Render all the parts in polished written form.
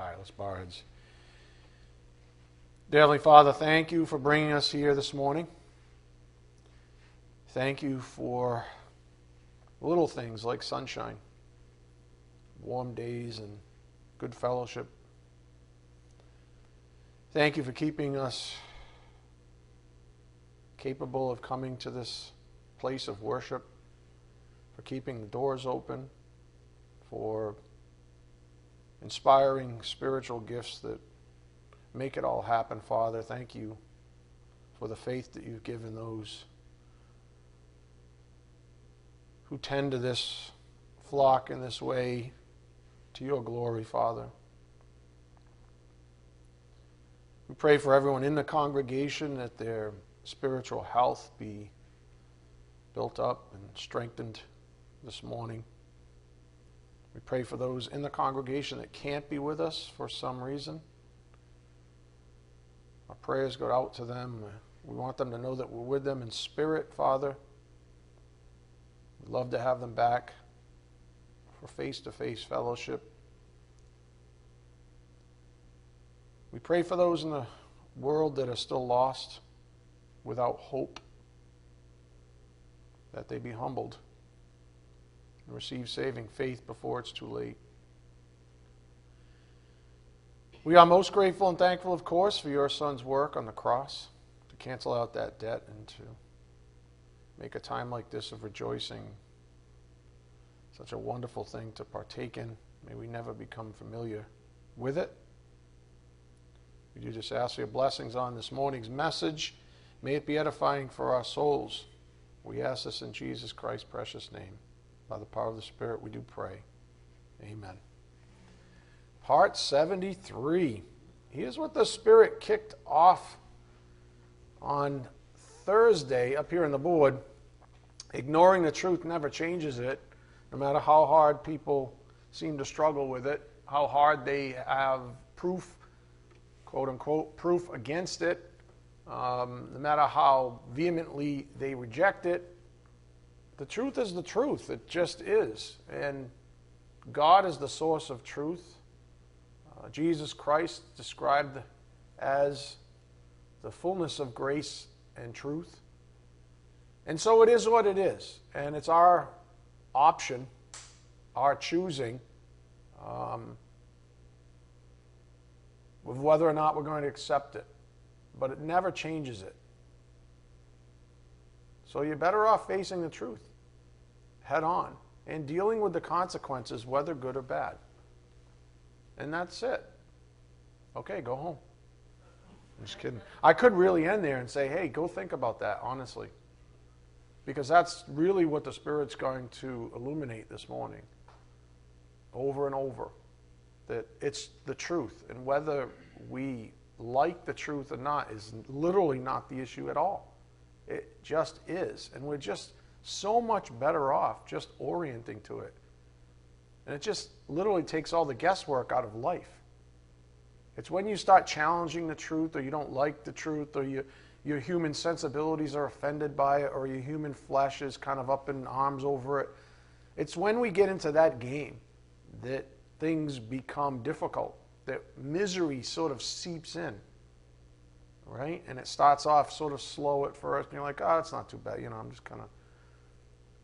All right, let's barge. Dear Heavenly Father, thank you for bringing us here this morning. Thank you for little things like sunshine, warm days, and good fellowship. Thank you for keeping us capable of coming to this place of worship, for keeping the doors open, for inspiring spiritual gifts that make it all happen, Father. Thank you for the faith that you've given those who tend to this flock in this way to your glory, Father. We pray for everyone in the congregation that their spiritual health be built up and strengthened this morning. We pray for those in the congregation that can't be with us for some reason. Our prayers go out to them. We want them to know that we're with them in spirit, Father. We'd love to have them back for face-to-face fellowship. We pray for those in the world that are still lost without hope, that they be humbled and receive saving faith before it's too late. We are most grateful and thankful, of course, for your Son's work on the cross to cancel out that debt and to make a time like this of rejoicing such a wonderful thing to partake in. May we never become familiar with it. We do just ask for your blessings on this morning's message. May it be edifying for our souls. We ask this in Jesus Christ's precious name. By the power of the Spirit, we do pray. Amen. Part 73. Here's what the Spirit kicked off on Thursday up here in the board. Ignoring the truth never changes it, no matter how hard people seem to struggle with it, how hard they have proof, quote-unquote, proof against it, no matter how vehemently they reject it. The truth is the truth. It just is. And God is the source of truth. Jesus Christ, described as the fullness of grace and truth. And so it is what it is. And it's our option, our choosing, with whether or not we're going to accept it. But it never changes it. So you're better off facing the truth head on and dealing with the consequences, whether good or bad. And that's it. Okay, go home. I'm just kidding. I could really end there and say, hey, go think about that, honestly. Because that's really what the Spirit's going to illuminate this morning, over and over, that it's the truth. And whether we like the truth or not is literally not the issue at all. It just is. And we're just so much better off just orienting to it. And it just literally takes all the guesswork out of life. It's when you start challenging the truth, or you don't like the truth, or your human sensibilities are offended by it, or your human flesh is kind of up in arms over it. It's when we get into that game that things become difficult, that misery sort of seeps in, right? And it starts off sort of slow at first, and you're like, oh, it's not too bad, you know, I'm just kind of...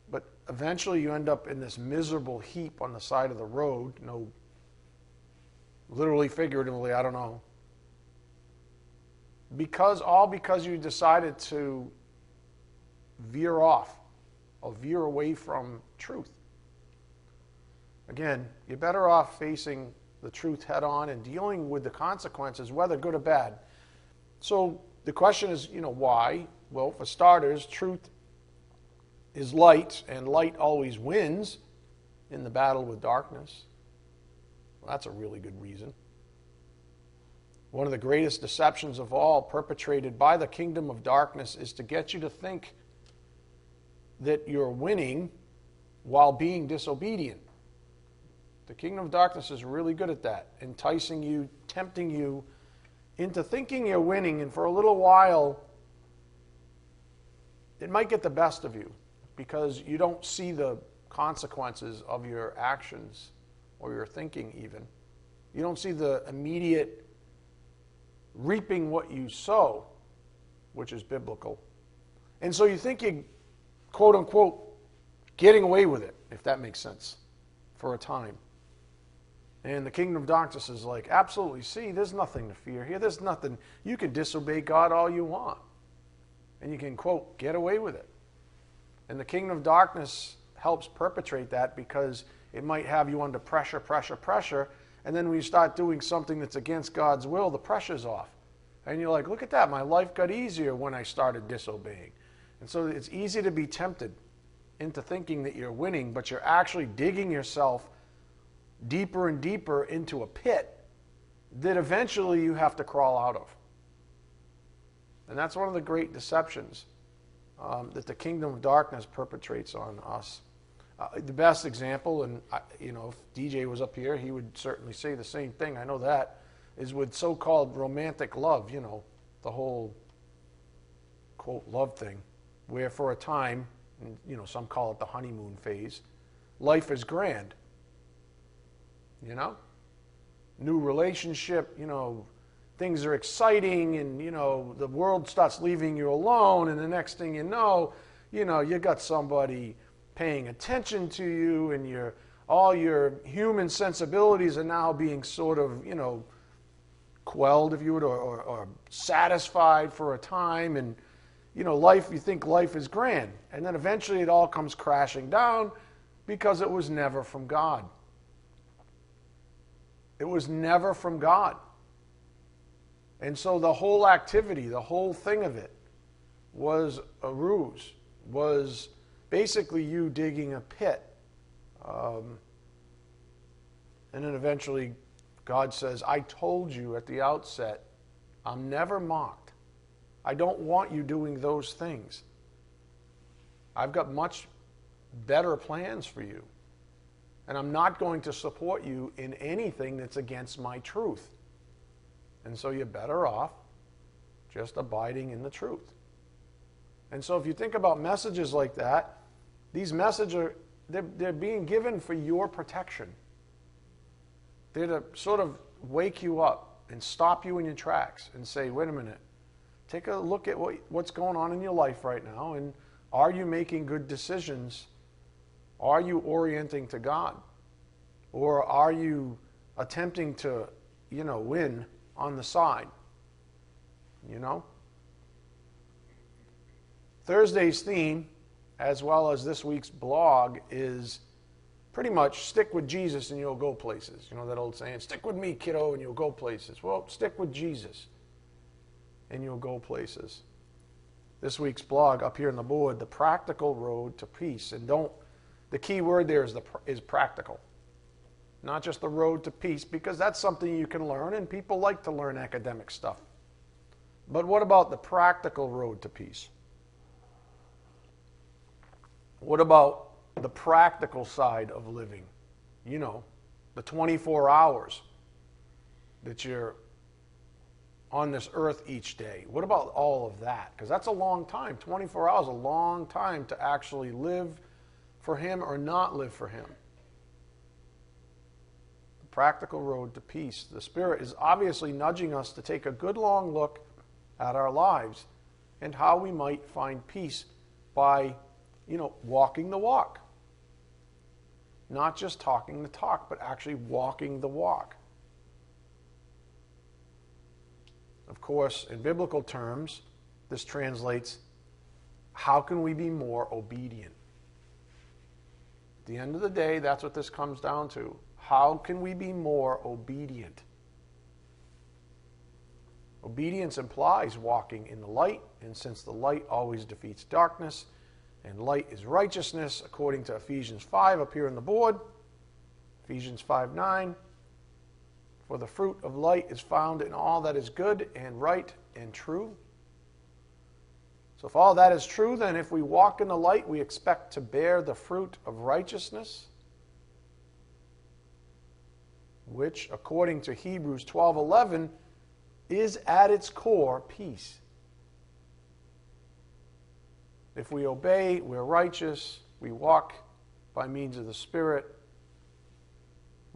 But eventually you end up in this miserable heap on the side of the road, no, literally, figuratively, I don't know. Because you decided to veer off or veer away from truth. Again, you're better off facing the truth head on and dealing with the consequences, whether good or bad. So the question is, why? Well, for starters, truth is light, and light always wins in the battle with darkness. Well, that's a really good reason. One of the greatest deceptions of all perpetrated by the kingdom of darkness is to get you to think that you're winning while being disobedient. The kingdom of darkness is really good at that, enticing you, tempting you into thinking you're winning, and for a little while it might get the best of you because you don't see the consequences of your actions or your thinking even. You don't see the immediate reaping what you sow, which is biblical. And so you think you're, quote unquote, getting away with it, if that makes sense, for a time. And the kingdom doctrine is like, absolutely, see, there's nothing to fear here. There's nothing. You can disobey God all you want. And you can, quote, get away with it. And the kingdom of darkness helps perpetrate that because it might have you under pressure. And then when you start doing something that's against God's will, the pressure's off. And you're like, look at that. My life got easier when I started disobeying. And so it's easy to be tempted into thinking that you're winning, but you're actually digging yourself deeper and deeper into a pit that eventually you have to crawl out of. And that's one of the great deceptions that the kingdom of darkness perpetrates on us. The best example, and if DJ was up here, he would certainly say the same thing, I know that, is with so-called romantic love, the whole, quote, love thing, where for a time, some call it the honeymoon phase, life is grand, new relationship, things are exciting, and, the world starts leaving you alone, and the next thing you got somebody paying attention to you, and all your human sensibilities are now being sort of, quelled, if you would, or satisfied for a time, and, life, you think life is grand, and then eventually it all comes crashing down because it was never from God. It was never from God. And so the whole activity, the whole thing of it was a ruse, was basically you digging a pit. And then eventually God says, I told you at the outset, I'm never mocked. I don't want you doing those things. I've got much better plans for you. And I'm not going to support you in anything that's against my truth. And so you're better off just abiding in the truth. And so if you think about messages like that, these messages they're being given for your protection. They're to sort of wake you up and stop you in your tracks and say, wait a minute, take a look at what's going on in your life right now, and are you making good decisions? Are you orienting to God? Or are you attempting to, win on the side? Thursday's theme, as well as this week's blog, is pretty much stick with Jesus and you'll go places. That old saying, stick with me, kiddo, and you'll go places. Well, stick with Jesus and you'll go places. This week's blog up here on the board, the practical road to peace. And the key word there is practical, not just the road to peace, because that's something you can learn, and people like to learn academic stuff. But what about the practical road to peace? What about the practical side of living? The 24 hours that you're on this earth each day. What about all of that? Because that's a long time. 24 hours is a long time to actually live for Him or not live for Him. The practical road to peace. The Spirit is obviously nudging us to take a good long look at our lives and how we might find peace by, walking the walk. Not just talking the talk, but actually walking the walk. Of course, in biblical terms, this translates, how can we be more obedient? At the end of the day, that's what this comes down to. How can we be more obedient? Obedience implies walking in the light, and since the light always defeats darkness, and light is righteousness, according to Ephesians 5 up here on the board, Ephesians 5:9, for the fruit of light is found in all that is good and right and true. So if all that is true, then if we walk in the light, we expect to bear the fruit of righteousness, which, according to Hebrews 12:11, is at its core peace. If we obey, we're righteous, we walk by means of the Spirit,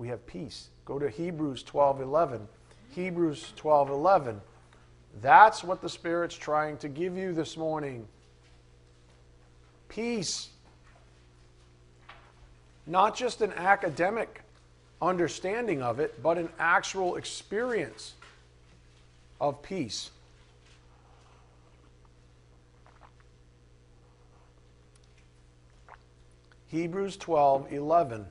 we have peace. Go to Hebrews 12:11. Hebrews 12:11. That's what the Spirit's trying to give you this morning. Peace. Not just an academic understanding of it, but an actual experience of peace. Hebrews 12:11.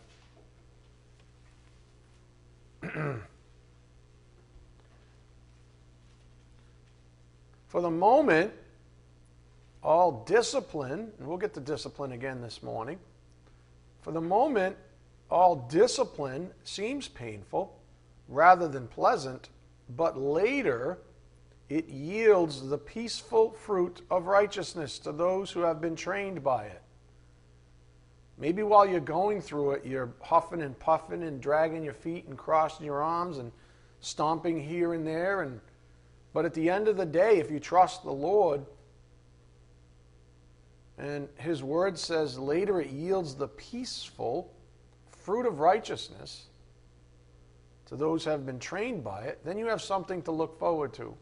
For the moment, all discipline, and we'll get to discipline again this morning. For the moment, all discipline seems painful rather than pleasant, but later it yields the peaceful fruit of righteousness to those who have been trained by it. Maybe while you're going through it, you're huffing and puffing and dragging your feet and crossing your arms and stomping here and there. But at the end of the day, if you trust the Lord, and His Word says later it yields the peaceful fruit of righteousness to those who have been trained by it, then you have something to look forward to.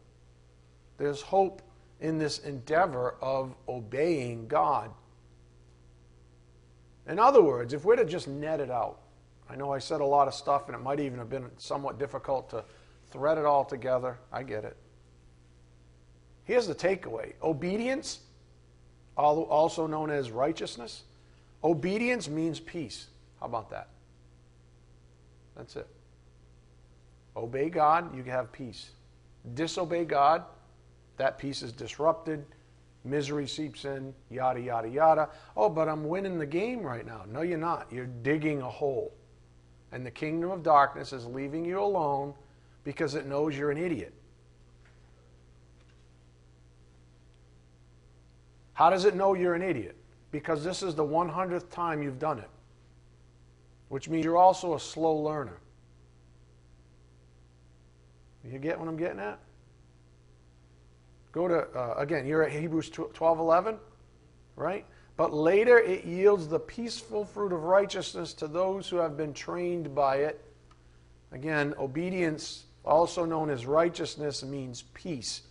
There's hope in this endeavor of obeying God. In other words, if we're to just net it out, I know I said a lot of stuff and it might even have been somewhat difficult to thread it all together. I get it. Here's the takeaway. Obedience, also known as righteousness, obedience means peace. How about that? That's it. Obey God, you have peace. Disobey God, that peace is disrupted, misery seeps in, yada, yada, yada. Oh, but I'm winning the game right now. No, you're not. You're digging a hole. And the kingdom of darkness is leaving you alone because it knows you're an idiot. How does it know you're an idiot? Because this is the 100th time you've done it, which means you're also a slow learner. You get what I'm getting at? Go to, again, you're at Hebrews 12:11, right? But later it yields the peaceful fruit of righteousness to those who have been trained by it. Again, obedience, also known as righteousness, means peace.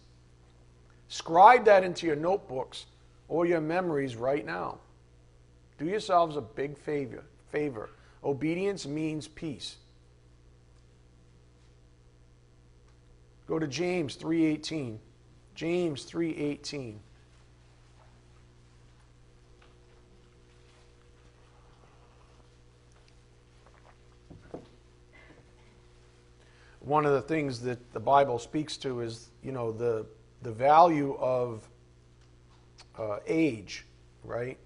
Scribe that into your notebooks or your memories right now. Do yourselves a big favor. Obedience means peace. Go to James 3:18. James 3:18. One of the things that the Bible speaks to is, you know, the value of age, right?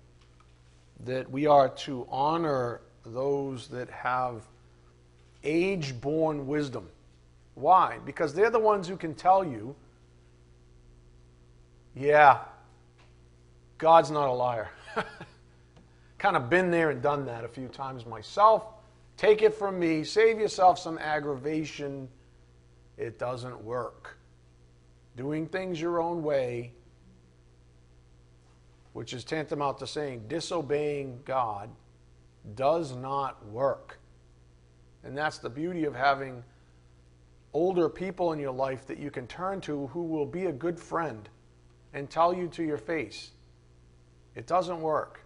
That we are to honor those that have age-born wisdom. Why? Because they're the ones who can tell you, yeah, God's not a liar. Kind of been there and done that a few times myself. Take it from me. Save yourself some aggravation. It doesn't work. Doing things your own way, which is tantamount to saying disobeying God, does not work. And that's the beauty of having older people in your life that you can turn to who will be a good friend and tell you to your face, it doesn't work.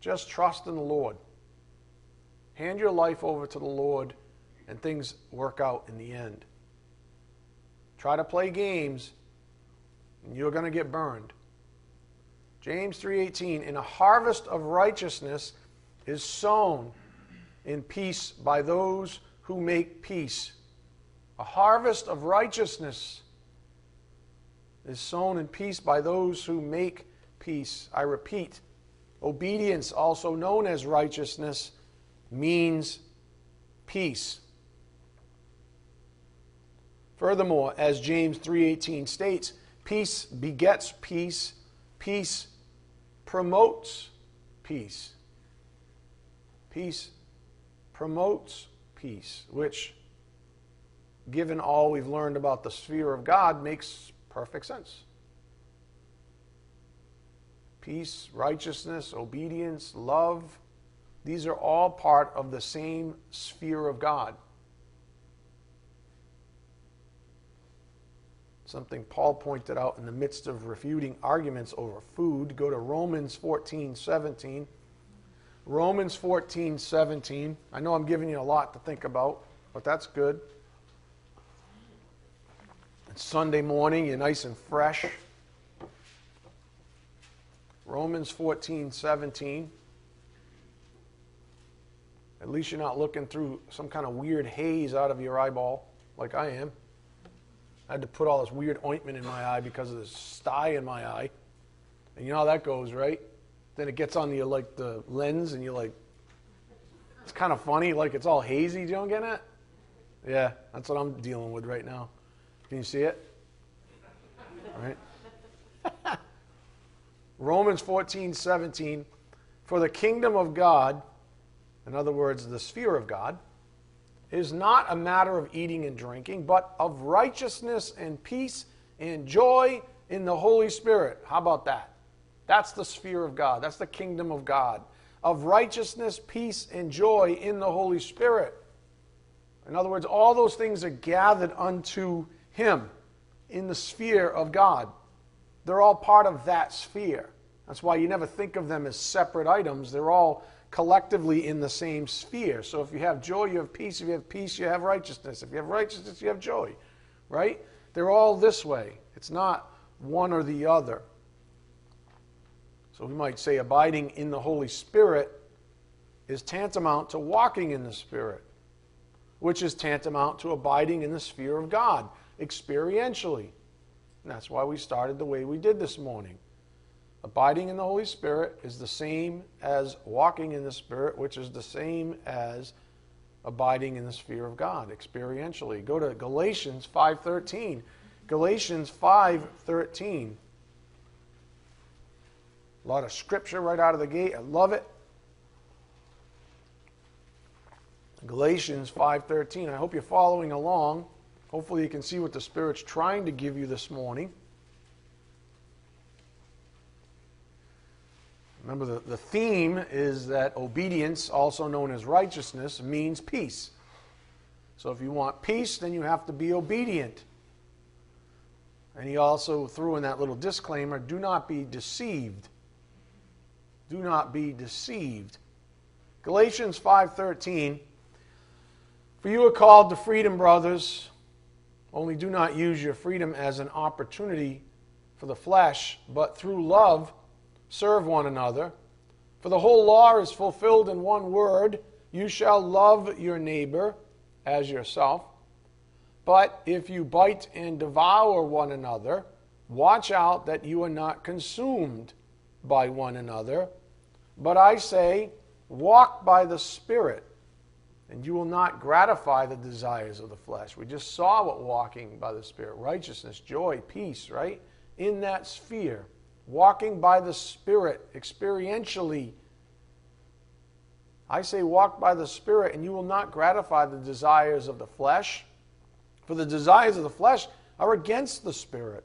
Just trust in the Lord. Hand your life over to the Lord and things work out in the end. Try to play games and you're going to get burned. James 3:18, and a harvest of righteousness is sown in peace by those who make peace. A harvest of righteousness is sown in peace by those who make peace. I repeat, obedience, also known as righteousness, means peace. Furthermore, as James 3:18 states, peace begets peace, peace promotes peace. Peace promotes peace, which, given all we've learned about the sphere of God, makes perfect sense. Peace, righteousness, obedience, love, These are all part of the same sphere of God. Something Paul pointed out in the midst of refuting arguments over food. Go to Romans 14:17. Romans 14:17. I know I'm giving you a lot to think about, but that's good. It's Sunday morning, you're nice and fresh. Romans 14:17. At least you're not looking through some kind of weird haze out of your eyeball, like I am. I had to put all this weird ointment in my eye because of this sty in my eye. And you know how that goes, right? Then it gets on the, like, the lens, and you're like, it's kind of funny, like it's all hazy. Do you know what I'm getting at? Yeah, that's what I'm dealing with right now. Can you see it? All right. Romans 14:17. For the kingdom of God, in other words, the sphere of God, is not a matter of eating and drinking, but of righteousness and peace and joy in the Holy Spirit. How about that? That's the sphere of God. That's the kingdom of God. Of righteousness, peace, and joy in the Holy Spirit. In other words, all those things are gathered unto Him in the sphere of God. They're all part of that sphere. That's why you never think of them as separate items. They're all collectively in the same sphere. So if you have joy, you have peace. If you have peace, you have righteousness. If you have righteousness, you have joy, right? They're all this way. It's not one or the other. So we might say abiding in the Holy Spirit is tantamount to walking in the Spirit, which is tantamount to abiding in the sphere of God experientially. And that's why we started the way we did this morning. Abiding in the Holy Spirit is the same as walking in the Spirit, which is the same as abiding in the sphere of God experientially. Go to Galatians 5:13. Galatians 5:13. A lot of scripture right out of the gate. I love it. Galatians 5:13. I hope you're following along. Hopefully you can see what the Spirit's trying to give you this morning. Remember, the theme is that obedience, also known as righteousness, means peace. So if you want peace, then you have to be obedient. And he also threw in that little disclaimer, do not be deceived. Do not be deceived. Galatians 5:13, for you are called to freedom, brothers, only do not use your freedom as an opportunity for the flesh, but through love serve one another. For the whole law is fulfilled in one word, you shall love your neighbor as yourself. But if you bite and devour one another, watch out that you are not consumed by one another. But I say, walk by the Spirit, and you will not gratify the desires of the flesh. We just saw what walking by the Spirit, righteousness, joy, peace, right? In that sphere. Walking by the Spirit experientially. I say walk by the Spirit and you will not gratify the desires of the flesh. For the desires of the flesh are against the Spirit.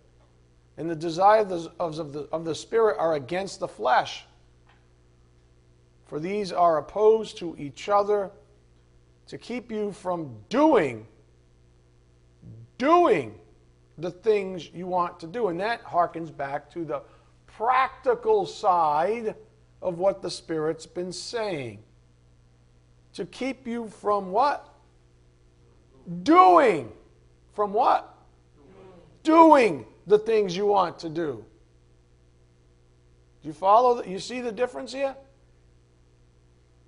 And the desires of the Spirit are against the flesh. For these are opposed to each other to keep you from doing the things you want to do. And that harkens back to the practical side of what the Spirit's been saying. To keep you from what? Doing. From what? Doing the things you want to do. Do you follow? You see the difference here?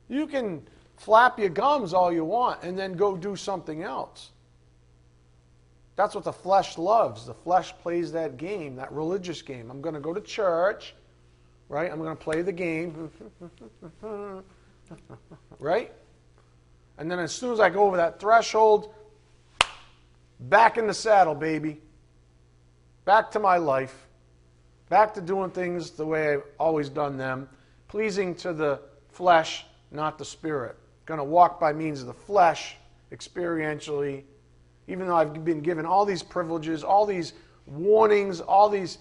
You can flap your gums all you want and then go do something else. That's what the flesh loves. The flesh plays that game, that religious game. I'm going to go to church, right? I'm going to play the game, right? And then as soon as I go over that threshold, back in the saddle, baby. Back to my life. Back to doing things the way I've always done them. Pleasing to the flesh, not the Spirit. Going to walk by means of the flesh experientially. Even though I've been given all these privileges, all these warnings, all these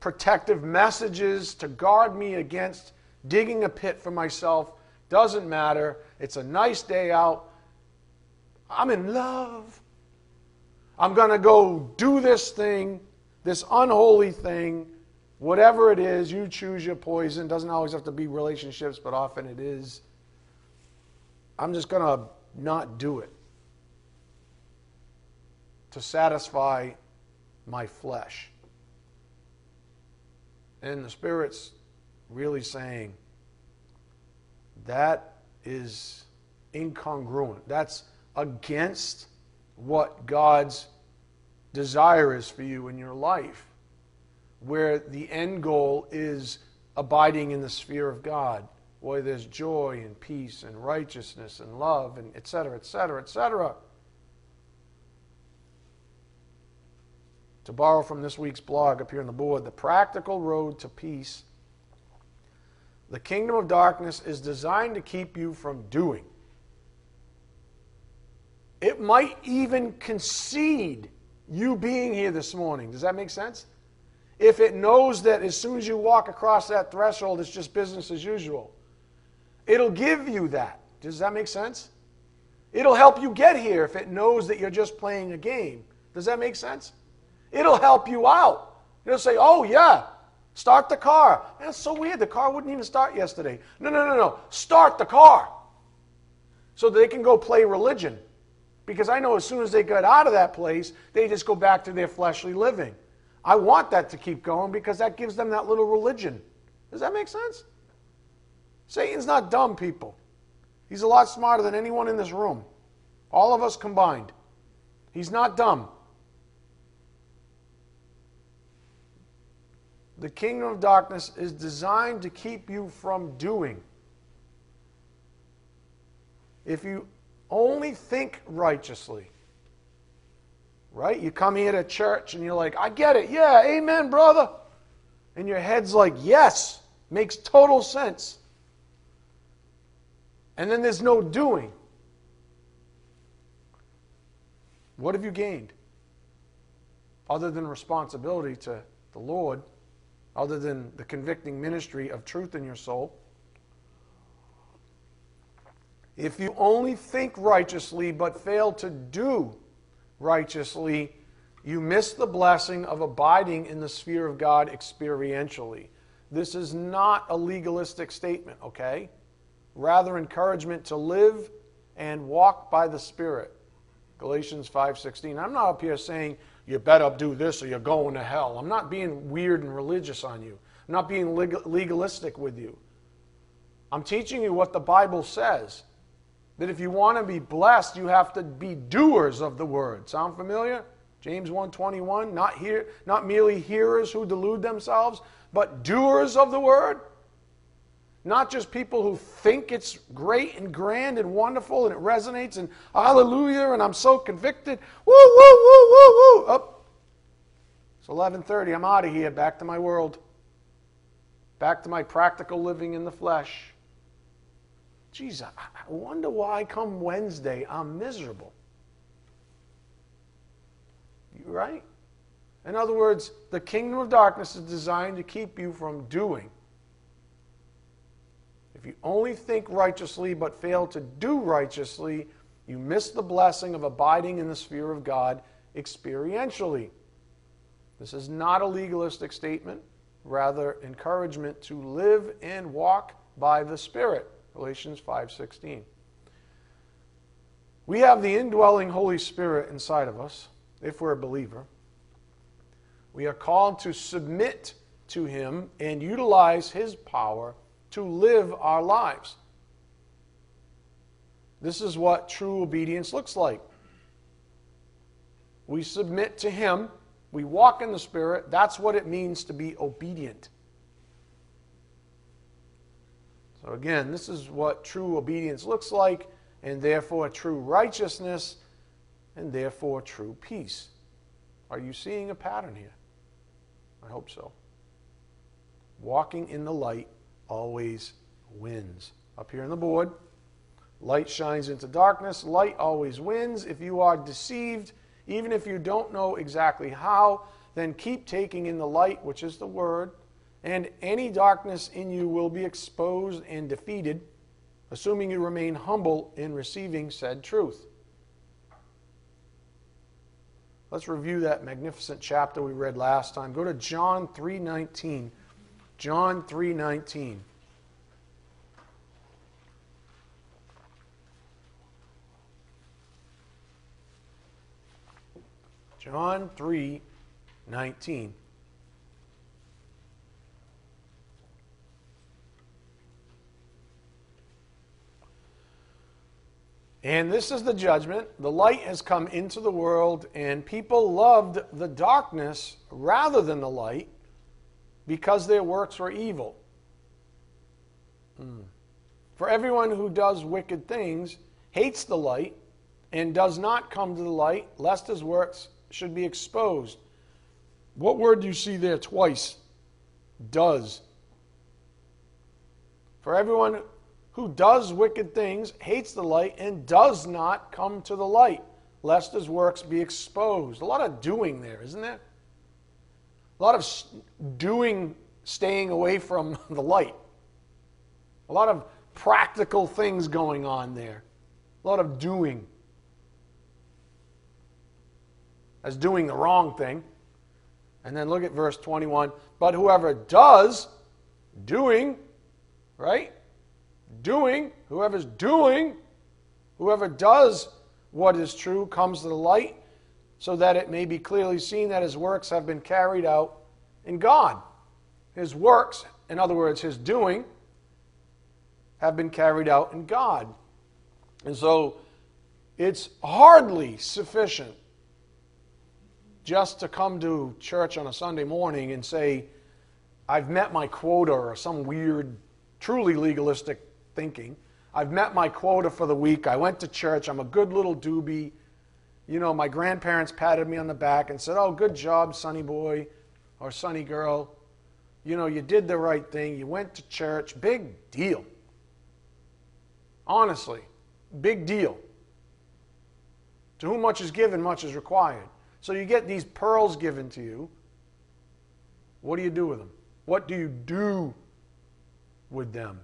protective messages to guard me against digging a pit for myself Doesn't matter. It's a nice day out. I'm in love. I'm going to go do this thing, this unholy thing, whatever it is. You choose your poison. Doesn't always have to be relationships, but often it is. I'm just going to not do it to satisfy my flesh. And the Spirit's really saying that is incongruent. That's against what God's desire is for you in your life, where the end goal is abiding in the sphere of God, where there's joy and peace and righteousness and love and et cetera, et cetera, et cetera. To borrow from this week's blog up here on the board, the practical road to peace. The kingdom of darkness is designed to keep you from doing. It might even concede you being here this morning. Does that make sense? If it knows that as soon as you walk across that threshold, it's just business as usual. It'll give you that. Does that make sense? It'll help you get here if it knows that you're just playing a game. Does that make sense? It'll help you out. It'll say, oh, yeah, start the car. That's so weird. The car wouldn't even start yesterday. No. Start the car so they can go play religion. Because I know as soon as they get out of that place, they just go back to their fleshly living. I want that to keep going because that gives them that little religion. Does that make sense? Satan's not dumb, people. He's a lot smarter than anyone in this room. All of us combined. He's not dumb. The kingdom of darkness is designed to keep you from doing. If you only think righteously, right? You come here to church and you're like, I get it. Yeah, amen, brother. And your head's like, yes, makes total sense. And then there's no doing. What have you gained? Other than responsibility to the Lord, other than the convicting ministry of truth in your soul. If you only think righteously but fail to do righteously, you miss the blessing of abiding in the sphere of God experientially. This is not a legalistic statement, okay? Rather, encouragement to live and walk by the Spirit. Galatians 5:16. I'm not up here saying, you better do this or you're going to hell. I'm not being weird and religious on you. I'm not being legalistic with you. I'm teaching you what the Bible says. That if you want to be blessed, you have to be doers of the word. Sound familiar? James 1:21, not merely hearers who delude themselves, but doers of the word. Not just people who think it's great and grand and wonderful and it resonates and hallelujah and I'm so convicted. Woo, woo, woo, woo, woo. Up. It's 11:30. I'm out of here. Back to my world. Back to my practical living in the flesh. Geez, I wonder why come Wednesday I'm miserable. You're right? In other words, the kingdom of darkness is designed to keep you from doing. If you only think righteously but fail to do righteously, you miss the blessing of abiding in the sphere of God experientially. This is not a legalistic statement, rather encouragement to live and walk by the Spirit. Galatians 5:16. We have the indwelling Holy Spirit inside of us, if we're a believer. We are called to submit to Him and utilize His power to live our lives. This is what true obedience looks like. We submit to Him. We walk in the Spirit. That's what it means to be obedient. So again, this is what true obedience looks like, and therefore true righteousness, and therefore true peace. Are you seeing a pattern here? I hope so. Walking in the light always wins. Up here on the board, light shines into darkness. Light always wins. If you are deceived, even if you don't know exactly how, then keep taking in the light, which is the Word, and any darkness in you will be exposed and defeated. assuming you remain humble in receiving said truth. Let's review that magnificent chapter we read last time. Go to John 3:19. John 3:19. John 3:19. And this is the judgment. The light has come into the world, and people loved the darkness rather than the light because their works were evil. For everyone who does wicked things hates the light and does not come to the light, lest his works should be exposed. What word do you see there twice? Does. For everyone who does wicked things, hates the light, and does not come to the light, lest his works be exposed. A lot of doing there, isn't there? A lot of doing, staying away from the light. A lot of practical things going on there. A lot of doing. As doing the wrong thing. And then look at verse 21. But whoever does, doing, right? Doing, whoever's doing, whoever does what is true comes to the light so that it may be clearly seen that his works have been carried out in God. His works, in other words, his doing, have been carried out in God. And so it's hardly sufficient just to come to church on a Sunday morning and say, I've met my quota, or some weird, truly legalistic thinking. I've met my quota for the week. I went to church. I'm a good little doobie. You know, my grandparents patted me on the back and said, oh, good job, sonny boy or sonny girl. You know, you did the right thing. You went to church. Big deal. Honestly, big deal. To whom much is given, much is required. So you get these pearls given to you. What do you do with them? What do you do with them?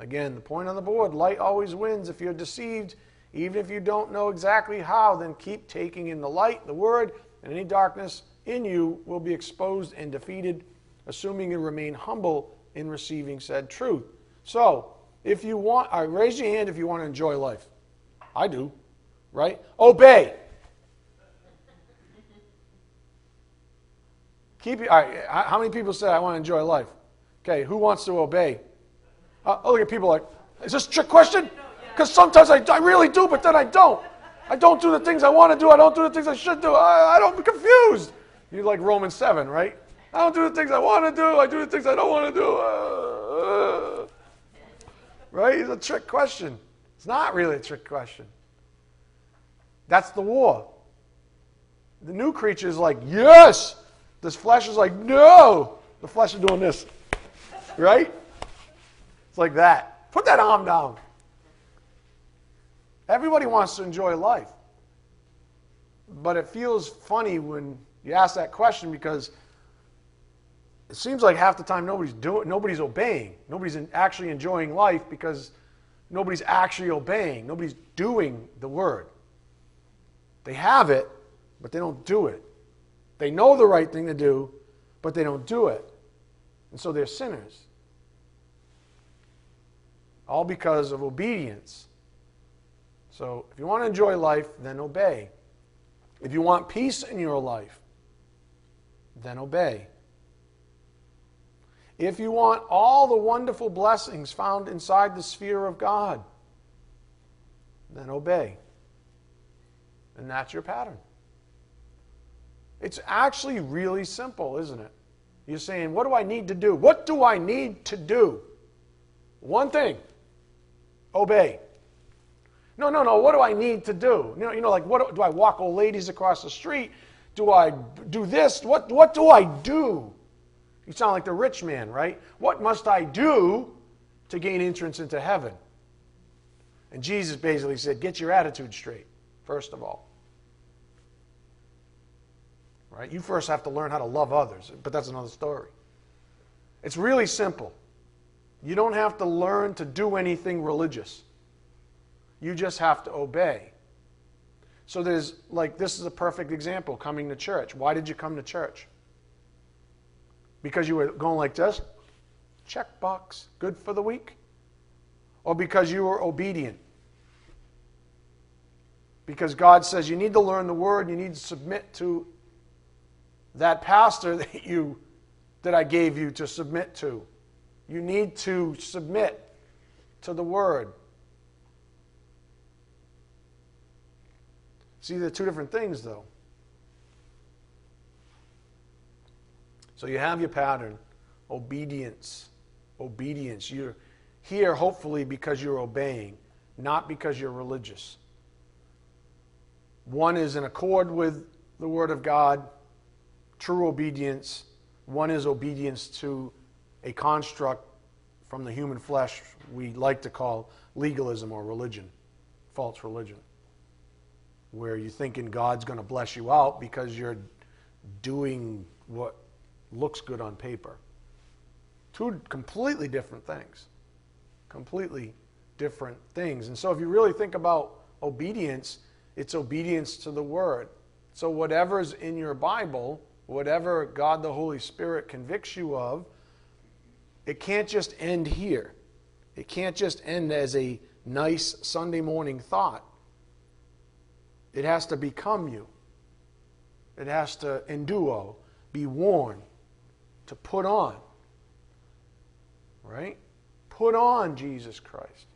Again, the point on the board, light always wins. If you're deceived, even if you don't know exactly how, then keep taking in the light, the word, and any darkness in you will be exposed and defeated, assuming you remain humble in receiving said truth. So, if you want, raise your hand if you want to enjoy life. I do, right? Obey. How many people said, I want to enjoy life? Okay, who wants to obey? I look at people like, is this a trick question? Because sometimes I really do, but then I don't. I don't do the things I want to do. I don't do the things I should do. I don't be confused. You're like Romans 7, right? I don't do the things I want to do. I do the things I don't want to do. Right? It's a trick question. It's not really a trick question. That's the war. The new creature is like, yes. This flesh is like, no. The flesh is doing this. Right? It's like that. Put that arm down. Everybody wants to enjoy life. But it feels funny when you ask that question because it seems like half the time nobody's obeying. Nobody's actually enjoying life because nobody's actually obeying. Nobody's doing the word. They have it, but they don't do it. They know the right thing to do, but they don't do it. And so they're sinners. All because of obedience. So if you want to enjoy life, then obey. If you want peace in your life, then obey. If you want all the wonderful blessings found inside the sphere of God, then obey. And that's your pattern. It's actually really simple, isn't it? You're saying, what do I need to do? What do I need to do? One thing. Obey. No. What do I need to do? You know, like, what do I walk old ladies across the street? Do I do this? What do I do? You sound like the rich man, right? What must I do to gain entrance into heaven? And Jesus basically said, get your attitude straight, first of all. Right? You first have to learn how to love others, but that's another story. It's really simple. You don't have to learn to do anything religious. You just have to obey. So there's, like, this is a perfect example, coming to church. Why did you come to church? Because you were going like this? Check box, good for the week? Or because you were obedient? Because God says you need to learn the word, you need to submit to that pastor that I gave you to submit to. You need to submit to the word. See, they're two different things, though. So you have your pattern, obedience. Obedience. You're here, hopefully, because you're obeying, not because you're religious. One is in accord with the Word of God, true obedience. One is obedience to a construct from the human flesh we like to call legalism or religion, false religion, where you're thinking God's going to bless you out because you're doing what looks good on paper. Two completely different things. Completely different things. And so if you really think about obedience, it's obedience to the Word. So whatever's in your Bible, whatever God the Holy Spirit convicts you of, it can't just end here. It can't just end as a nice Sunday morning thought. It has to become you. It has to enduo, be worn, to put on. Right? Put on Jesus Christ.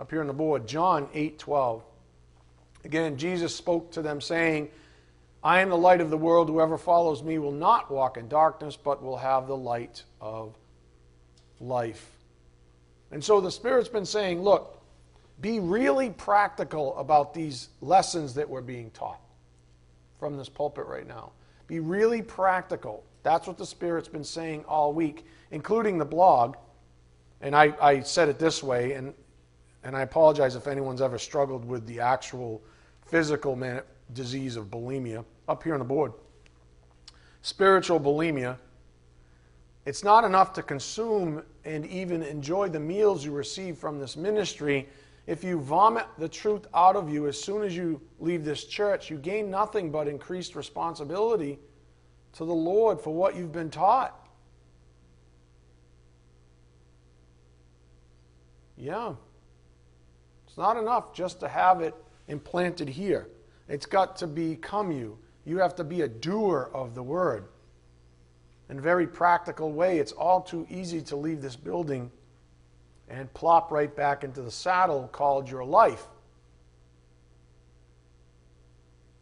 Up here on the board, John 8:12. Again, Jesus spoke to them saying, I am the light of the world. Whoever follows me will not walk in darkness, but will have the light of life. And so the Spirit's been saying, look, be really practical about these lessons that we're being taught from this pulpit right now. Be really practical. That's what the Spirit's been saying all week, including the blog. And I said it this way, and I apologize if anyone's ever struggled with the actual physical disease of bulimia. Up here on the board, spiritual bulimia. It's not enough to consume and even enjoy the meals you receive from this ministry. If you vomit the truth out of you as soon as you leave this church, you gain nothing but increased responsibility to the Lord for what you've been taught. Yeah. It's not enough just to have it implanted here. It's got to become you. You have to be a doer of the word. In a very practical way, it's all too easy to leave this building and plop right back into the saddle called your life,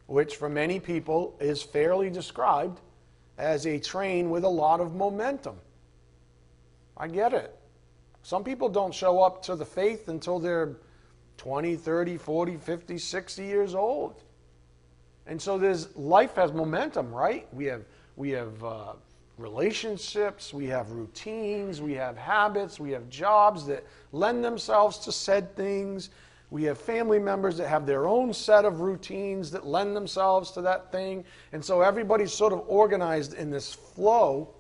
which for many people is fairly described as a train with a lot of momentum. I get it. Some people don't show up to the faith until they're 20, 30, 40, 50, 60 years old. And so there's, life has momentum, right? We have relationships, we have routines, we have habits, we have jobs that lend themselves to said things. We have family members that have their own set of routines that lend themselves to that thing. And so everybody's sort of organized in this flow,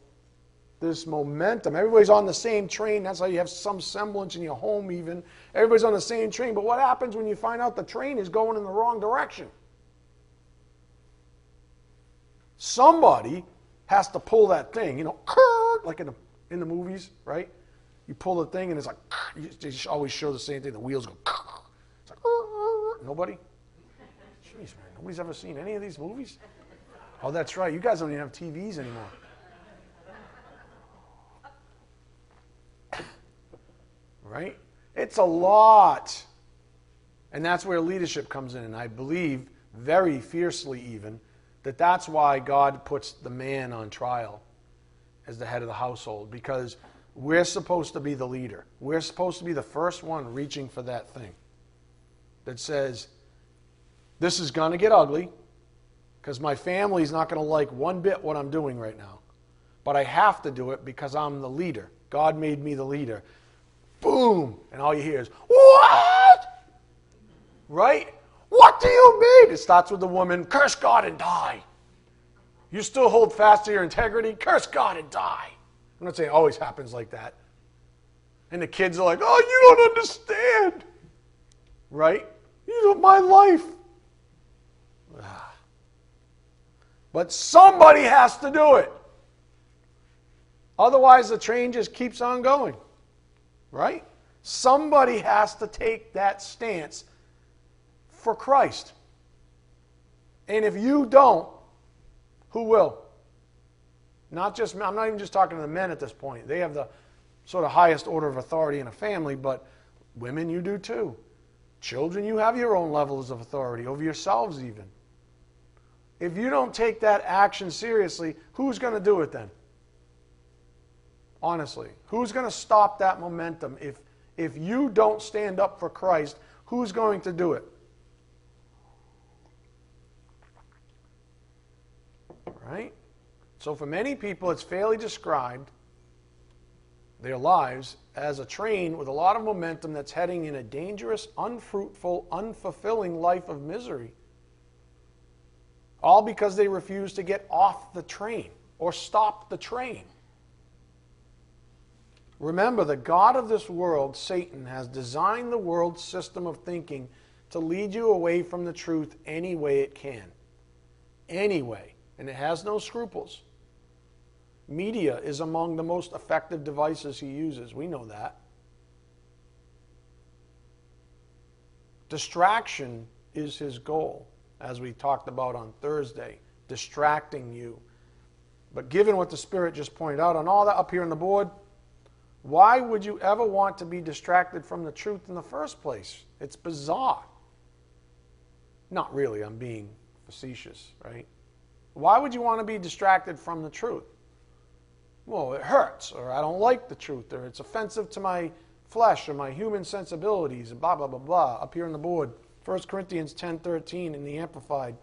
this momentum. Everybody's on the same train. That's how you have some semblance in your home even. Everybody's on the same train. But what happens when you find out the train is going in the wrong direction? Somebody has to pull that thing, you know, like in the movies, right? You pull the thing and it's like, they always show the same thing. The wheels go, it's like, nobody? Jeez, man, nobody's ever seen any of these movies? Oh, that's right. You guys don't even have TVs anymore. Right? It's a lot. And that's where leadership comes in. And I believe very fiercely even that that's why God puts the man on trial as the head of the household, because we're supposed to be the leader. We're supposed to be the first one reaching for that thing that says, this is going to get ugly because my family's not going to like one bit what I'm doing right now. But I have to do it because I'm the leader. God made me the leader. Boom! And all you hear is, what? Right? What do you mean? It starts with the woman, curse God and die. You still hold fast to your integrity? Curse God and die. I'm not saying it always happens like that. And the kids are like, oh, you don't understand. Right? You know my life. But somebody has to do it. Otherwise, the train just keeps on going. Right? Somebody has to take that stance for Christ. And if you don't, who will? Not just men. I'm not even just talking to the men at this point. They have the sort of highest order of authority in a family, but women, you do too. Children, you have your own levels of authority over yourselves even. If you don't take that action seriously, who's going to do it then? Honestly, who's going to stop that momentum? If you don't stand up for Christ, who's going to do it? Right? So for many people, it's fairly described their lives as a train with a lot of momentum that's heading in a dangerous, unfruitful, unfulfilling life of misery. All because they refuse to get off the train or stop the train. Remember, the God of this world, Satan, has designed the world's system of thinking to lead you away from the truth any way it can. Any way. And it has no scruples. Media is among the most effective devices he uses. We know that. Distraction is his goal, as we talked about on Thursday, distracting you. But given what the Spirit just pointed out on all that up here on the board, why would you ever want to be distracted from the truth in the first place? It's bizarre. Not really, I'm being facetious, right? Why would you want to be distracted from the truth? Well, it hurts, or I don't like the truth, or it's offensive to my flesh or my human sensibilities, and blah, blah, blah, blah, up here on the board. 1 Corinthians 10:13 in the Amplified.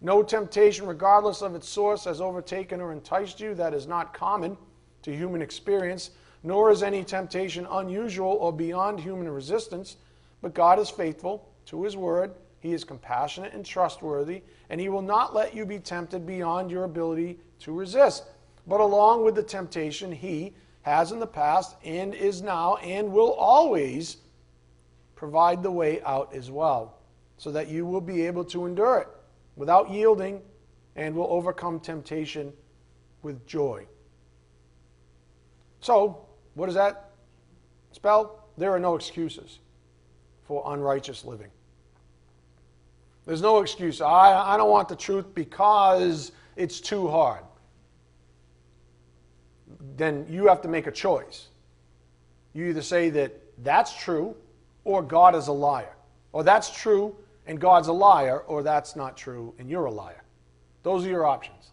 No temptation, regardless of its source, has overtaken or enticed you that is not common to human experience, nor is any temptation unusual or beyond human resistance. But God is faithful to His word. He is compassionate and trustworthy, and He will not let you be tempted beyond your ability to resist. But along with the temptation, He has in the past and is now and will always provide the way out as well, so that you will be able to endure it without yielding and will overcome temptation with joy. So, what does that spell? There are no excuses for unrighteous living. There's no excuse. I don't want the truth because it's too hard. Then you have to make a choice. You either say that that's true or God is a liar. Or that's true and God's a liar, or that's not true and you're a liar. Those are your options.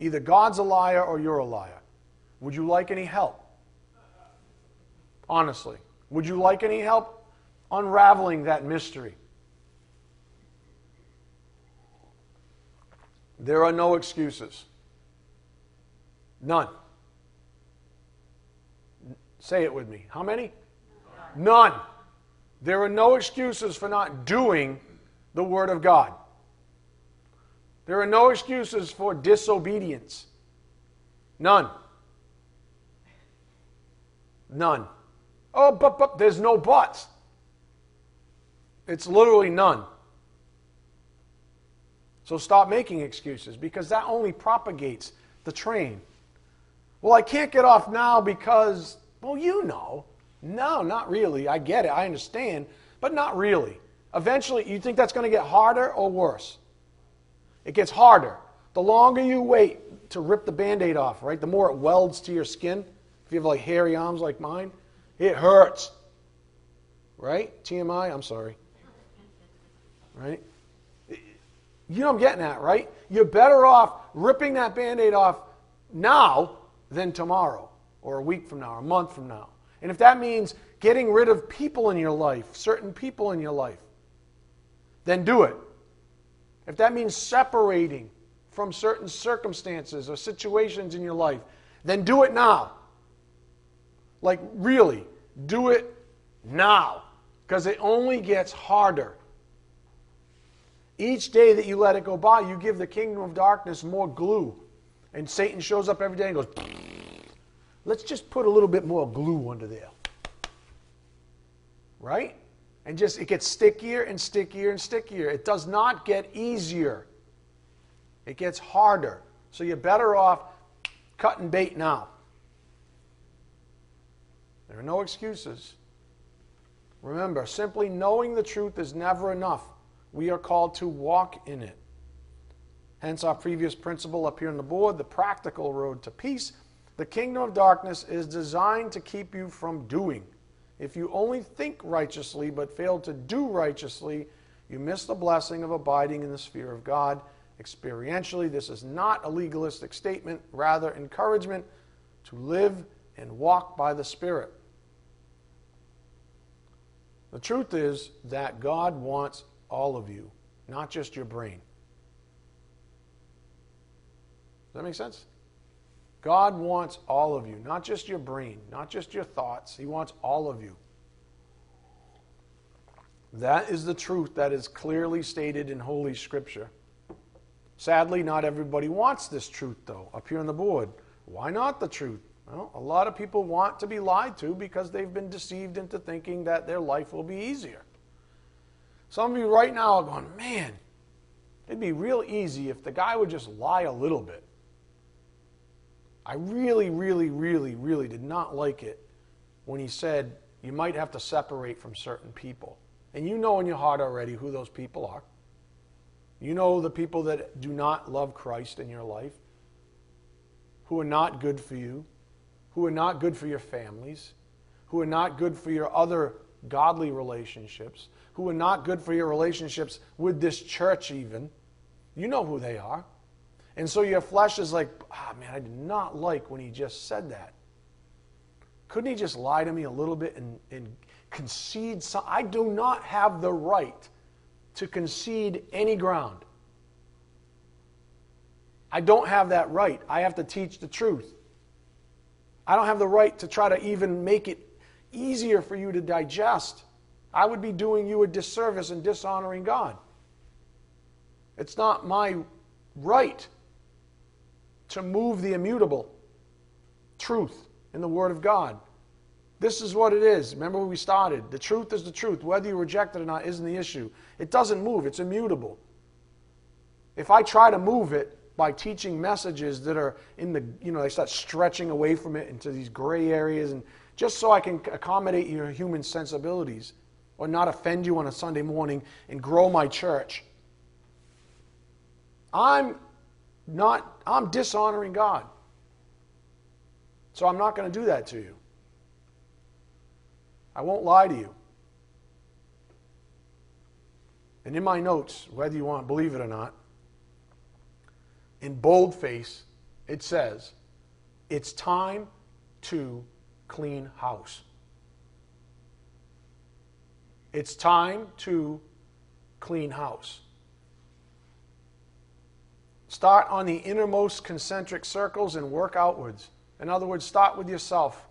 Either God's a liar or you're a liar. Would you like any help? Honestly, would you like any help unraveling that mystery? There are no excuses. None. Say it with me. How many? None. There are no excuses for not doing the Word of God. There are no excuses for disobedience. None. None. Oh, but, there's no buts. It's literally none. So stop making excuses, because that only propagates the train. Well, I can't get off now because, well, you know. No, not really. I get it. I understand. But not really. Eventually, you think that's going to get harder or worse? It gets harder. The longer you wait to rip the Band-Aid off, right, the more it welds to your skin. If you have, like, hairy arms like mine, it hurts. Right? TMI? I'm sorry. Right? You know what I'm getting at, right? You're better off ripping that Band-Aid off now than tomorrow, or a week from now, or a month from now. And if that means getting rid of people in your life, certain people in your life, then do it. If that means separating from certain circumstances or situations in your life, then do it now. Like, really, do it now, because it only gets harder. Each day that you let it go by, you give the kingdom of darkness more glue. And Satan shows up every day and goes, Let's just put a little bit more glue under there. Right? And just, it gets stickier and stickier and stickier. It does not get easier. It gets harder. So you're better off cutting bait now. There are no excuses. Remember, simply knowing the truth is never enough. We are called to walk in it. Hence our previous principle up here on the board, the practical road to peace. The kingdom of darkness is designed to keep you from doing. If you only think righteously but fail to do righteously, you miss the blessing of abiding in the sphere of God. Experientially, this is not a legalistic statement, rather encouragement to live and walk by the Spirit. The truth is that God wants all of you, not just your brain. Does that make sense? God wants all of you, not just your brain, not just your thoughts. He wants all of you. That is the truth that is clearly stated in Holy Scripture. Sadly, not everybody wants this truth, though, up here on the board. Why not the truth? Well, a lot of people want to be lied to because they've been deceived into thinking that their life will be easier. Some of you right now are going, man, it'd be real easy if the guy would just lie a little bit. I really did not like it when he said you might have to separate from certain people. And you know in your heart already who those people are. You know the people that do not love Christ in your life, who are not good for you, who are not good for your families, who are not good for your other godly relationships, who are not good for your relationships with this church even. You know who they are. And so your flesh is like, man, I did not like when he just said that. Couldn't he just lie to me a little bit and concede some? I do not have the right to concede any ground. I don't have that right. I have to teach the truth. I don't have the right to try to even make it easier for you to digest. I would be doing you a disservice and dishonoring God. It's not my right to move the immutable truth in the Word of God. This is what it is. Remember where we started. The truth is the truth. Whether you reject it or not isn't the issue. It doesn't move. It's immutable. If I try to move it by teaching messages that are in the, they start stretching away from it into these gray areas, and just so I can accommodate your human sensibilities or not offend you on a Sunday morning and grow my church, I'm dishonoring God. So I'm not going to do that to you. I won't lie to you. And in my notes, whether you want to believe it or not, in boldface, it says, it's time to clean house. It's time to clean house. Start on the innermost concentric circles and work outwards. In other words, start with yourself.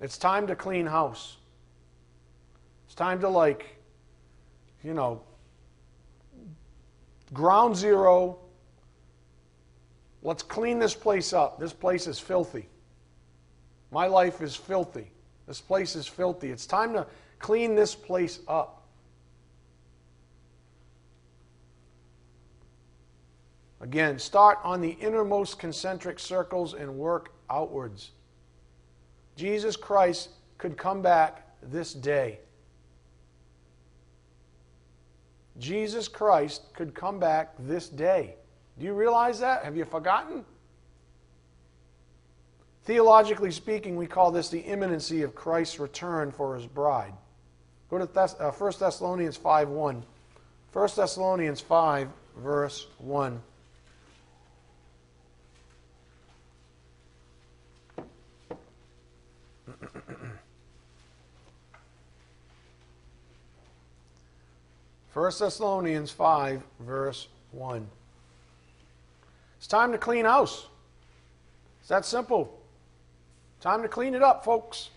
It's time to clean house. It's time to ground zero. Let's clean this place up. This place is filthy. My life is filthy. This place is filthy. It's time to clean this place up. Again, start on the innermost concentric circles and work outwards. Jesus Christ could come back this day. Jesus Christ could come back this day. Do you realize that? Have you forgotten? Theologically speaking, we call this the imminency of Christ's return for his bride. Go to 1 Thessalonians 5:1. 1 Thessalonians 5, verse 1. First Thessalonians 5, verse 1. It's time to clean house. It's that simple. Time to clean it up, folks.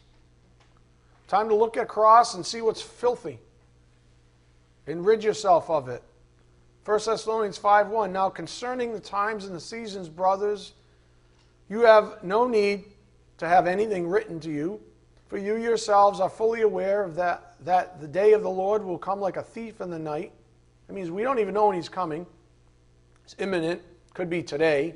Time to look across and see what's filthy and rid yourself of it. 1 Thessalonians 5:1. Now concerning the times and the seasons, brothers, You have no need to have anything written to you, for you yourselves are fully aware of that the day of the Lord will come like a thief in the night. That means we don't even know when he's coming. It's imminent. Could be today.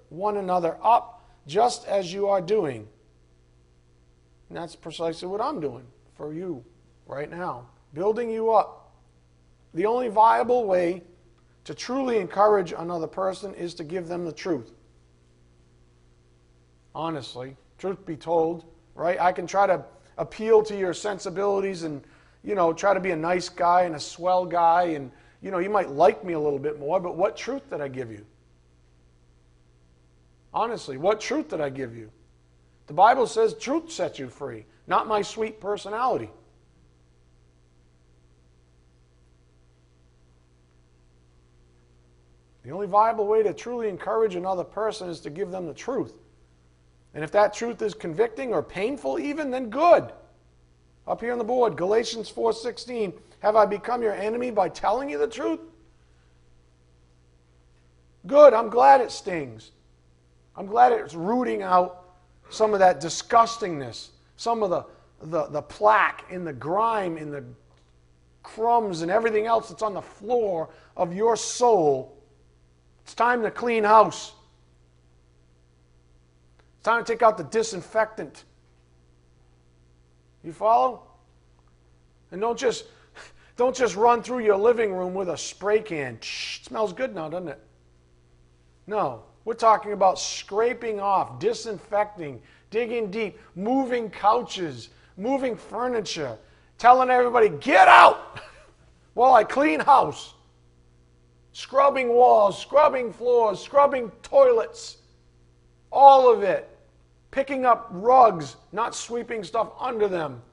one another up, just as you are doing. And that's precisely what I'm doing for you right now, building you up. The only viable way to truly encourage another person is to give them the truth. Honestly, truth be told, right? I can try to appeal to your sensibilities and, try to be a nice guy and a swell guy and, you might like me a little bit more, but what truth did I give you? Honestly, what truth did I give you? The Bible says truth sets you free, not my sweet personality. The only viable way to truly encourage another person is to give them the truth. And if that truth is convicting or painful even, then good. Up here on the board, Galatians 4:16, have I become your enemy by telling you the truth? Good, I'm glad it stings. I'm glad it's rooting out some of that disgustingness, some of the plaque and the grime and the crumbs and everything else that's on the floor of your soul. It's time to clean house. It's time to take out the disinfectant. You follow? And don't just run through your living room with a spray can. It smells good now, doesn't it? No. We're talking about scraping off, disinfecting, digging deep, moving couches, moving furniture, telling everybody, get out while I clean house. Scrubbing walls, scrubbing floors, scrubbing toilets. All of it. Picking up rugs, not sweeping stuff under them.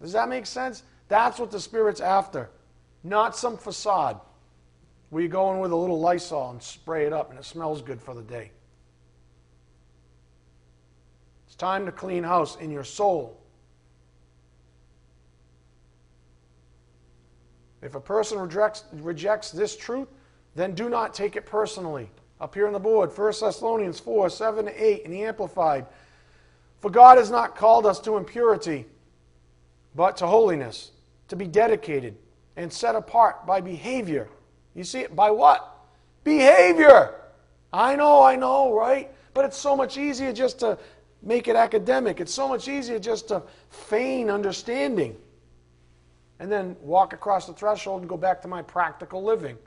Does that make sense? That's what the Spirit's after. Not some facade where you go in with a little Lysol and spray it up and it smells good for the day. It's time to clean house in your soul. If a person rejects this truth, then do not take it personally. Up here on the board, 1 Thessalonians 4, 7-8, in the Amplified. For God has not called us to impurity, but to holiness, to be dedicated and set apart by behavior. You see it by what? Behavior. I know, right? But it's so much easier just to make it academic. It's so much easier just to feign understanding and then walk across the threshold and go back to my practical living,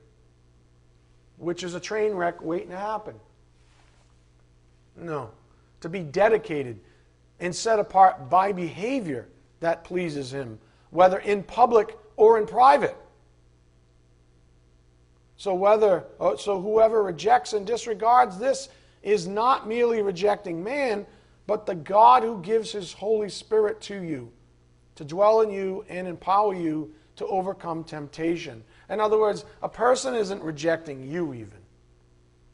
which is a train wreck waiting to happen. No. To be dedicated and set apart by behavior that pleases him, whether in public or in private. So whoever rejects and disregards this is not merely rejecting man, but the God who gives his Holy Spirit to you, to dwell in you and empower you to overcome temptation. In other words, a person isn't rejecting you even.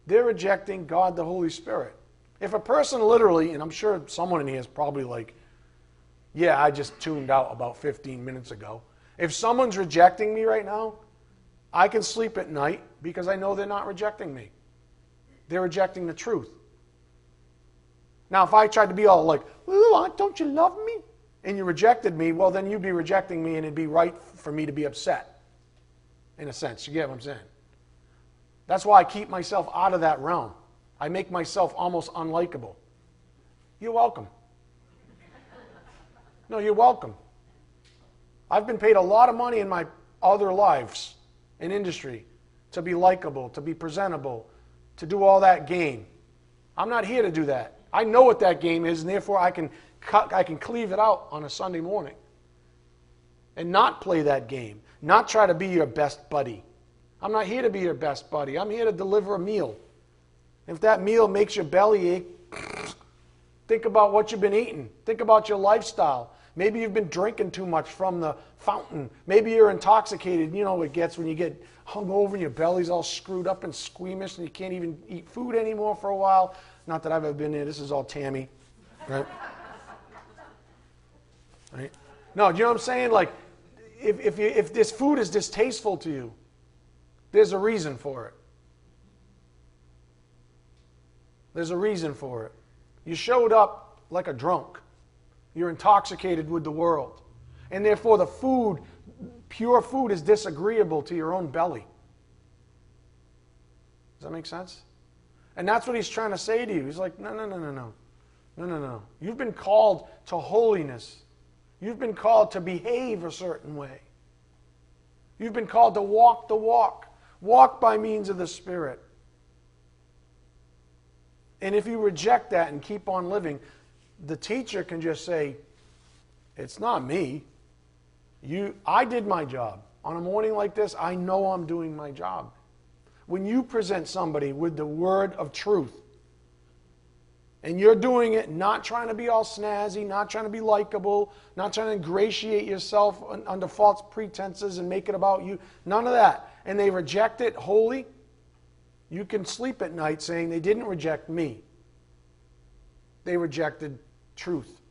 They're rejecting God the Holy Spirit. If a person literally, and I'm sure someone in here is probably like, yeah, I just tuned out about 15 minutes ago. If someone's rejecting me right now, I can sleep at night because I know they're not rejecting me. They're rejecting the truth. Now, if I tried to be all like, well, don't you love me? And you rejected me, well, then you'd be rejecting me and it'd be right for me to be upset. In a sense, you get what I'm saying? That's why I keep myself out of that realm. I make myself almost unlikable. You're welcome. No, you're welcome. I've been paid a lot of money in my other lives in industry to be likable, to be presentable, to do all that game. I'm not here to do that. I know what that game is, and therefore I can cleave it out on a Sunday morning and not play that game, not try to be your best buddy. I'm not here to be your best buddy. I'm here to deliver a meal. If that meal makes your belly ache, think about what you've been eating. Think about your lifestyle. Maybe you've been drinking too much from the fountain. Maybe you're intoxicated. You know what it gets when you get hungover and your belly's all screwed up and squeamish and you can't even eat food anymore for a while. Not that I've ever been there. This is all Tammy, right? Right? No, you know what I'm saying? Like, if this food is distasteful to you, there's a reason for it. There's a reason for it. You showed up like a drunk. You're intoxicated with the world. And therefore the food, pure food, is disagreeable to your own belly. Does that make sense? And that's what he's trying to say to you. He's like, no. You've been called to holiness. You've been called to behave a certain way. You've been called to walk the walk. Walk by means of the Spirit. And if you reject that and keep on living, the teacher can just say, it's not me. I did my job. On a morning like this, I know I'm doing my job. When you present somebody with the word of truth, and you're doing it not trying to be all snazzy, not trying to be likable, not trying to ingratiate yourself under false pretenses and make it about you, none of that, and they reject it wholly, you can sleep at night saying they didn't reject me. They rejected truth.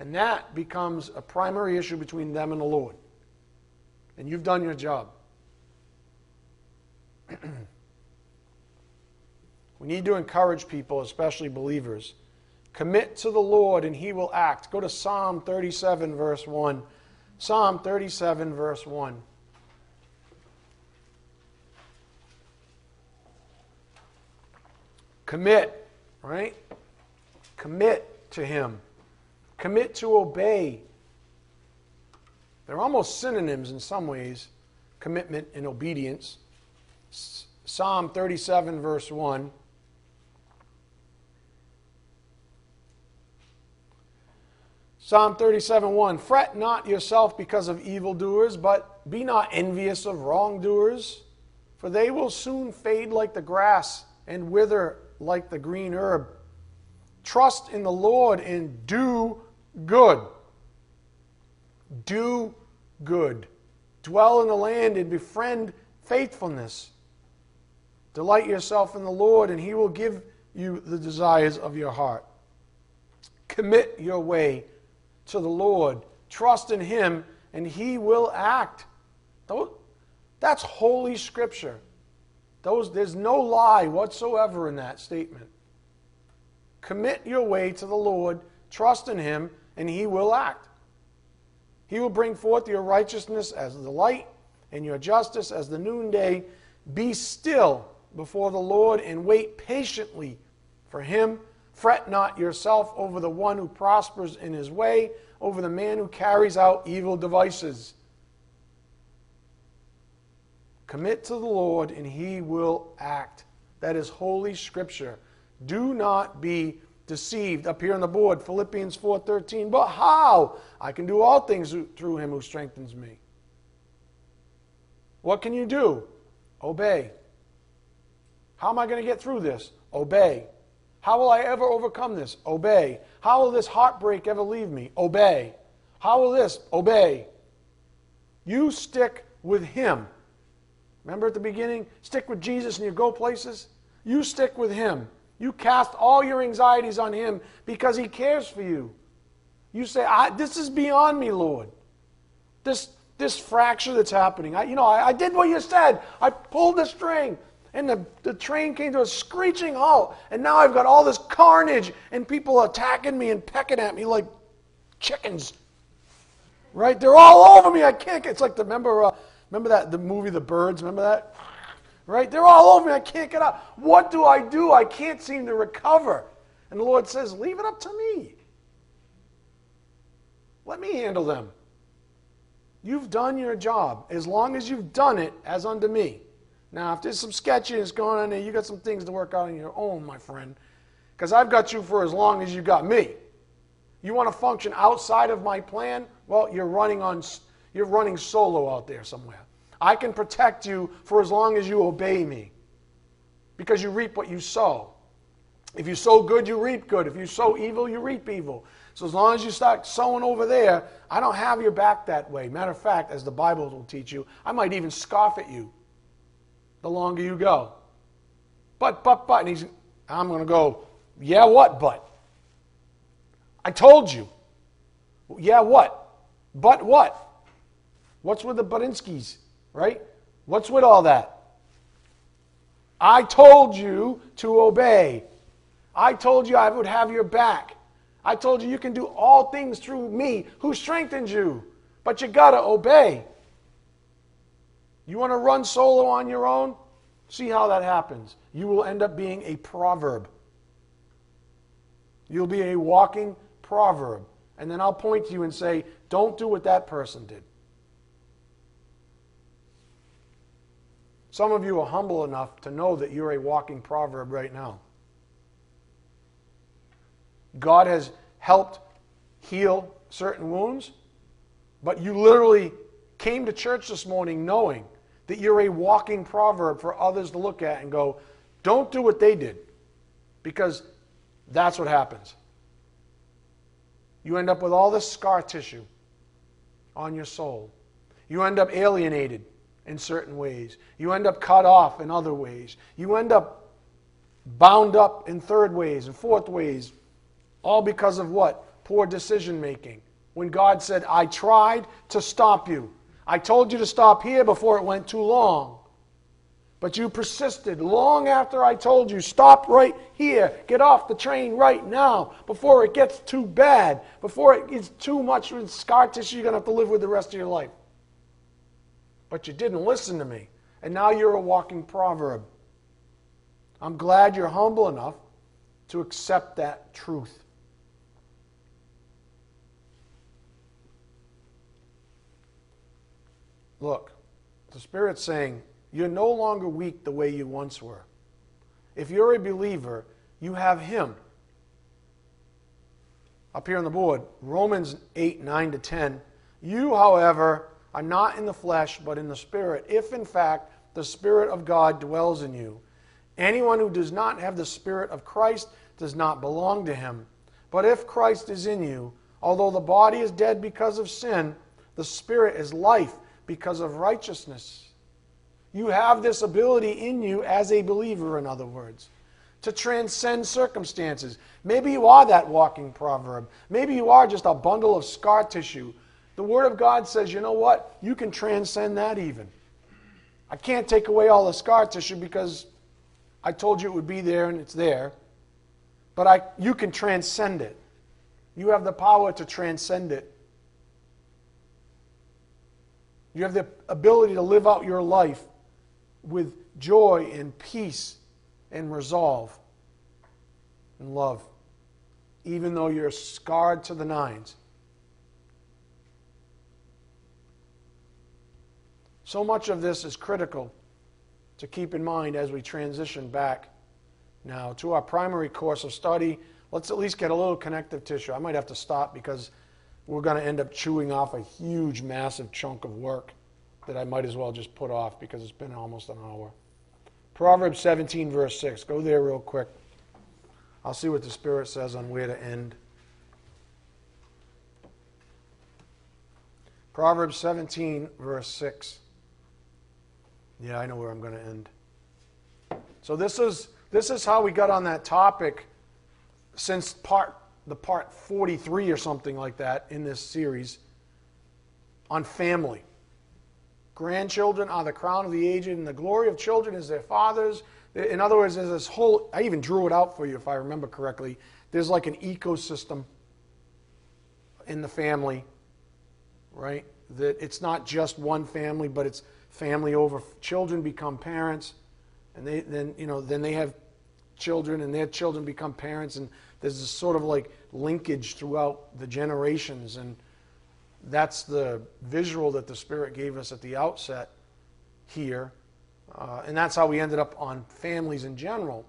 And that becomes a primary issue between them and the Lord. And you've done your job. We need to encourage people, especially believers. Commit to the Lord and He will act. Go to Psalm 37, verse 1. Psalm 37, verse 1. Commit, right? Commit to Him. Commit to obey. They're almost synonyms in some ways, commitment and obedience. Psalm 37, verse 1. Psalm 37, 1. Fret not yourself because of evildoers, but be not envious of wrongdoers, for they will soon fade like the grass and wither like the green herb. Trust in the Lord and do good. Do good. Dwell in the land and befriend faithfulness. Delight yourself in the Lord and He will give you the desires of your heart. Commit your way to the Lord. Trust in Him and He will act. That's Holy Scripture. There's no lie whatsoever in that statement. Commit your way to the Lord, trust in Him, and He will act. He will bring forth your righteousness as the light and your justice as the noonday. Be still before the Lord and wait patiently for Him. Fret not yourself over the one who prospers in his way, over the man who carries out evil devices. Commit to the Lord and He will act. That is Holy Scripture. Do not be deceived. Up here on the board, Philippians 4:13. But how? I can do all things through Him who strengthens me. What can you do? Obey. How am I going to get through this? Obey. How will I ever overcome this? Obey. How will this heartbreak ever leave me? Obey. How will this? Obey. You stick with Him. Remember at the beginning? Stick with Jesus and you go places. You stick with Him. You cast all your anxieties on Him because He cares for you. You say, this is beyond me, Lord. This fracture that's happening. I did what You said. I pulled the string, and the train came to a screeching halt, and now I've got all this carnage, and people attacking me and pecking at me like chickens. Right? They're all over me. I can't get... It's like the... Remember that the movie The Birds? Remember that? Right? They're all over me. I can't get out. What do? I can't seem to recover. And the Lord says, leave it up to me. Let me handle them. You've done your job, as long as you've done it as unto me. Now, if there's some sketchiness going on there, you got some things to work out on your own, my friend, because I've got you for as long as you got me. You want to function outside of my plan? Well, you're running solo out there somewhere. I can protect you for as long as you obey me, because you reap what you sow. If you sow good, you reap good. If you sow evil, you reap evil. So as long as you start sowing over there, I don't have your back that way. Matter of fact, as the Bible will teach you, I might even scoff at you the longer you go. But, and I'm going to go, yeah, what, but? I told you. Yeah, what? But what? What's with the Butinskis, right? What's with all that? I told you to obey. I told you I would have your back. I told you you can do all things through me who strengthens you, but you got to obey. You want to run solo on your own? See how that happens. You will end up being a proverb. You'll be a walking proverb. And then I'll point to you and say, don't do what that person did. Some of you are humble enough to know that you're a walking proverb right now. God has helped heal certain wounds, but you literally came to church this morning knowing that you're a walking proverb for others to look at and go, don't do what they did, because that's what happens. You end up with all this scar tissue on your soul. You end up alienated in certain ways. You end up cut off in other ways. You end up bound up in third ways and fourth ways. All because of what? Poor decision making. When God said, I tried to stop you. I told you to stop here before it went too long. But you persisted long after I told you, stop right here. Get off the train right now before it gets too bad. Before it gets too much scar tissue you're going to have to live with the rest of your life. But you didn't listen to me. And now you're a walking proverb. I'm glad you're humble enough to accept that truth. Look, the Spirit's saying, you're no longer weak the way you once were. If you're a believer, you have Him. Up here on the board, Romans 8, 9 to 10. You, however, are not in the flesh, but in the Spirit, if in fact the Spirit of God dwells in you. Anyone who does not have the Spirit of Christ does not belong to Him. But if Christ is in you, although the body is dead because of sin, the Spirit is life because of righteousness. You have this ability in you as a believer, in other words, to transcend circumstances. Maybe you are that walking proverb. Maybe you are just a bundle of scar tissue. The Word of God says, you know what? You can transcend that even. I can't take away all the scar tissue because I told you it would be there and it's there. But you can transcend it. You have the power to transcend it. You have the ability to live out your life with joy and peace and resolve and love, even though you're scarred to the nines. So much of this is critical to keep in mind as we transition back now to our primary course of study. Let's at least get a little connective tissue. I might have to stop because we're going to end up chewing off a huge, massive chunk of work that I might as well just put off because it's been almost an hour. Proverbs 17, verse 6. Go there real quick. I'll see what the Spirit says on where to end. Proverbs 17, verse 6. Yeah, I know where I'm going to end. So this is how we got on that topic since part 43 or something like that in this series on family. Grandchildren are the crown of the aged, and the glory of children is their fathers. In other words, there's this whole, I even drew it out for you if I remember correctly, there's like an ecosystem in the family, right? That it's not just one family, but it's family over, children become parents, and then they have children, and their children become parents, and there's this sort of like linkage throughout the generations, and that's the visual that the Spirit gave us at the outset here. And that's how we ended up on families in general.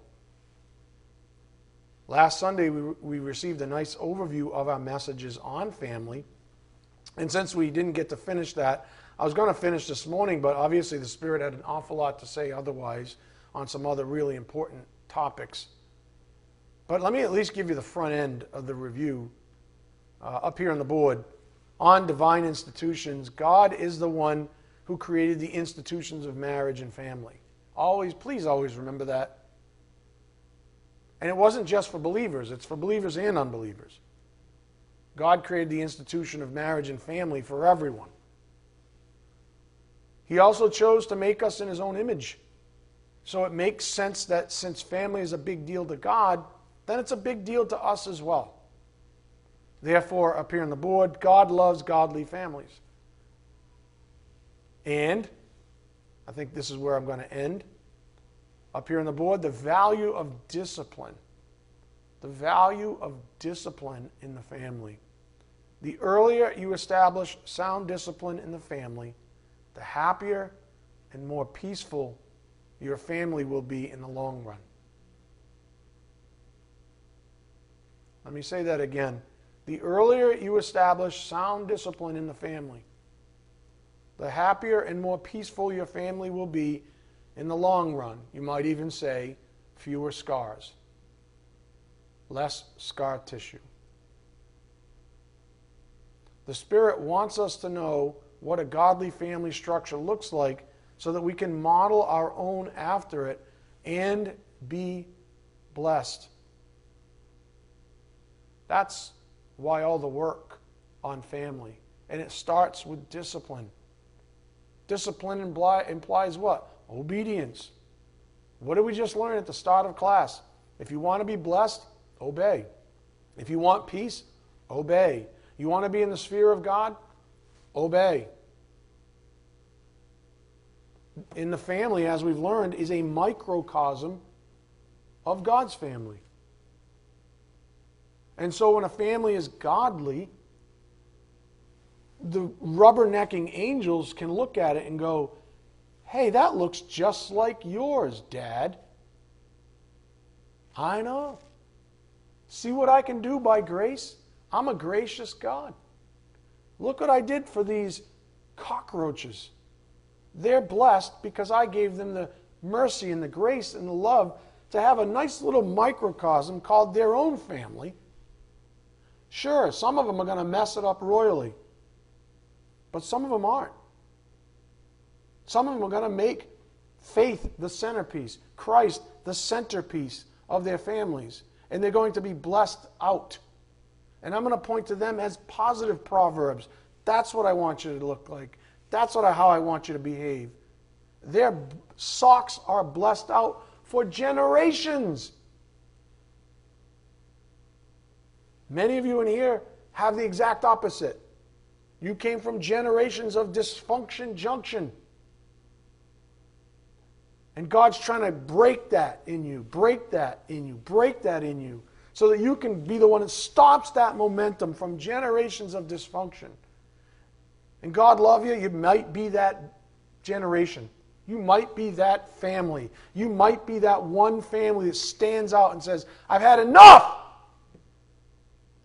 Last Sunday, we received a nice overview of our messages on family. And since we didn't get to finish that, I was going to finish this morning, but obviously the Spirit had an awful lot to say otherwise on some other really important topics. But let me at least give you the front end of the review up here on the board. On divine institutions, God is the one who created the institutions of marriage and family. Always, please always remember that. And it wasn't just for believers, it's for believers and unbelievers. God created the institution of marriage and family for everyone. He also chose to make us in His own image. So it makes sense that since family is a big deal to God, then it's a big deal to us as well. Therefore, up here on the board, God loves godly families. And I think this is where I'm going to end. Up here on the board, the value of discipline. The value of discipline in the family. The earlier you establish sound discipline in the family, the happier and more peaceful your family will be in the long run. Let me say that again. The earlier you establish sound discipline in the family, the happier and more peaceful your family will be in the long run. You might even say fewer scars, less scar tissue. The Spirit wants us to know what a godly family structure looks like so that we can model our own after it and be blessed. That's why all the work on family. And it starts with discipline. Discipline implies what? Obedience. What did we just learn at the start of class? If you want to be blessed, obey. If you want peace, obey. You want to be in the sphere of God? Obey. In the family, as we've learned, is a microcosm of God's family. And so when a family is godly, the rubbernecking angels can look at it and go, hey, that looks just like yours, Dad. I know. See what I can do by grace? I'm a gracious God. Look what I did for these cockroaches. They're blessed because I gave them the mercy and the grace and the love to have a nice little microcosm called their own family. Sure, some of them are going to mess it up royally, but some of them aren't. Some of them are going to make faith the centerpiece, Christ the centerpiece of their families, and they're going to be blessed out. And I'm going to point to them as positive Proverbs. That's what I want you to look like. That's how I want you to behave. Their socks are blessed out for generations. Many of you in here have the exact opposite. You came from generations of dysfunction junction. And God's trying to break that in you, break that in you, break that in you, so that you can be the one that stops that momentum from generations of dysfunction. And God love you, you might be that generation. You might be that family. You might be that one family that stands out and says, I've had enough!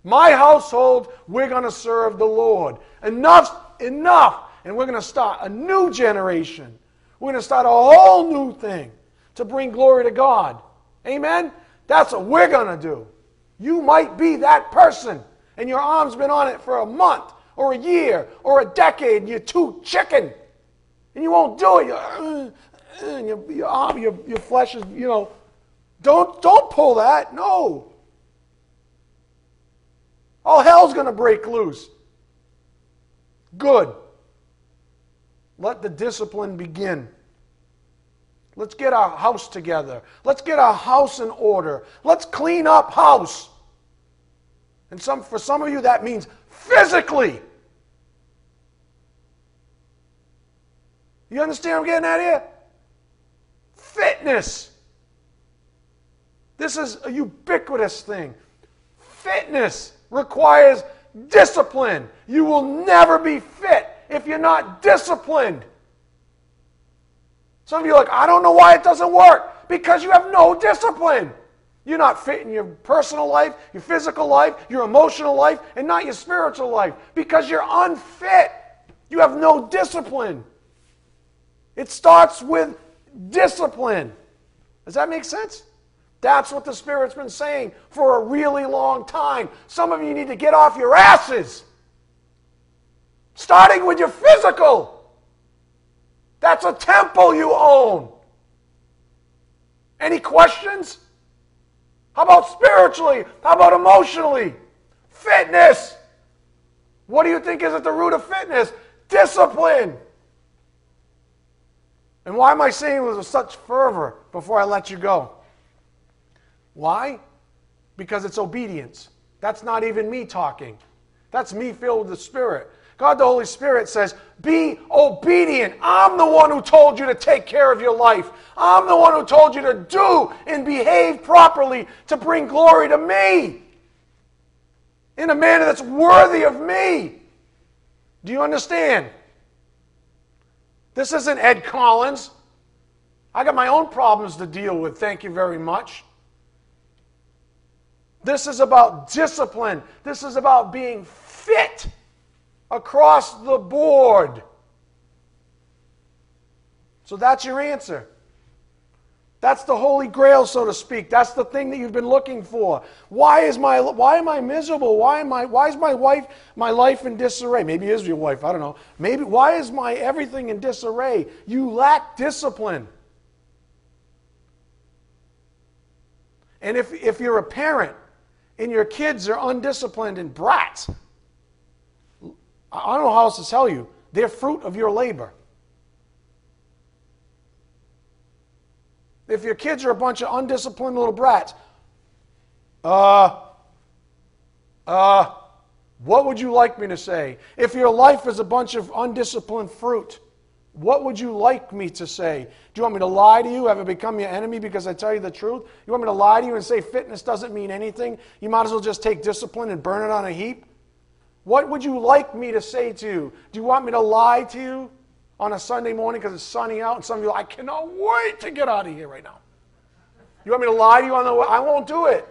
My household, we're going to serve the Lord. Enough's enough. And we're going to start a new generation. We're going to start a whole new thing to bring glory to God. Amen? That's what we're going to do. You might be that person, and your arm's been on it for a month or a year or a decade, and you're too chicken, and you won't do it. Your flesh is, you know, don't pull that. No. All hell's going to break loose. Good. Let the discipline begin. Let's get our house together. Let's get our house in order. Let's clean up house. And for some of you, that means physically. You understand what I'm getting at here? Fitness. This is a ubiquitous thing. Fitness requires discipline. You will never be fit if you're not disciplined. Some of you are like, I don't know why it doesn't work. Because you have no discipline. You're not fit in your personal life, your physical life, your emotional life, and not your spiritual life. Because you're unfit. You have no discipline. It starts with discipline. Does that make sense? That's what the Spirit's been saying for a really long time. Some of you need to get off your asses. Starting with your physical. That's a temple you own. Any questions? How about spiritually? How about emotionally? Fitness. What do you think is at the root of fitness? Discipline. And why am I saying this with such fervor before I let you go? Why? Because it's obedience. That's not even me talking. That's me filled with the Spirit. God the Holy Spirit says, be obedient. I'm the one who told you to take care of your life. I'm the one who told you to do and behave properly to bring glory to me in a manner that's worthy of me. Do you understand? This isn't Ed Collins. I got my own problems to deal with. Thank you very much. This is about discipline. This is about being fit across the board. So that's your answer. That's the Holy Grail, so to speak. That's the thing that you've been looking for. Why am I miserable? Why is my life in disarray? Maybe it is your wife, I don't know. Maybe why is my everything in disarray? You lack discipline. And if you're a parent and your kids are undisciplined and brats, I don't know how else to tell you. They're fruit of your labor. If your kids are a bunch of undisciplined little brats, what would you like me to say? If your life is a bunch of undisciplined fruit, what would you like me to say? Do you want me to lie to you? Have I become your enemy because I tell you the truth? You want me to lie to you and say fitness doesn't mean anything? You might as well just take discipline and burn it on a heap? What would you like me to say to you? Do you want me to lie to you on a Sunday morning because it's sunny out and some of you are like, I cannot wait to get out of here right now. You want me to lie to you on the way? I won't do it.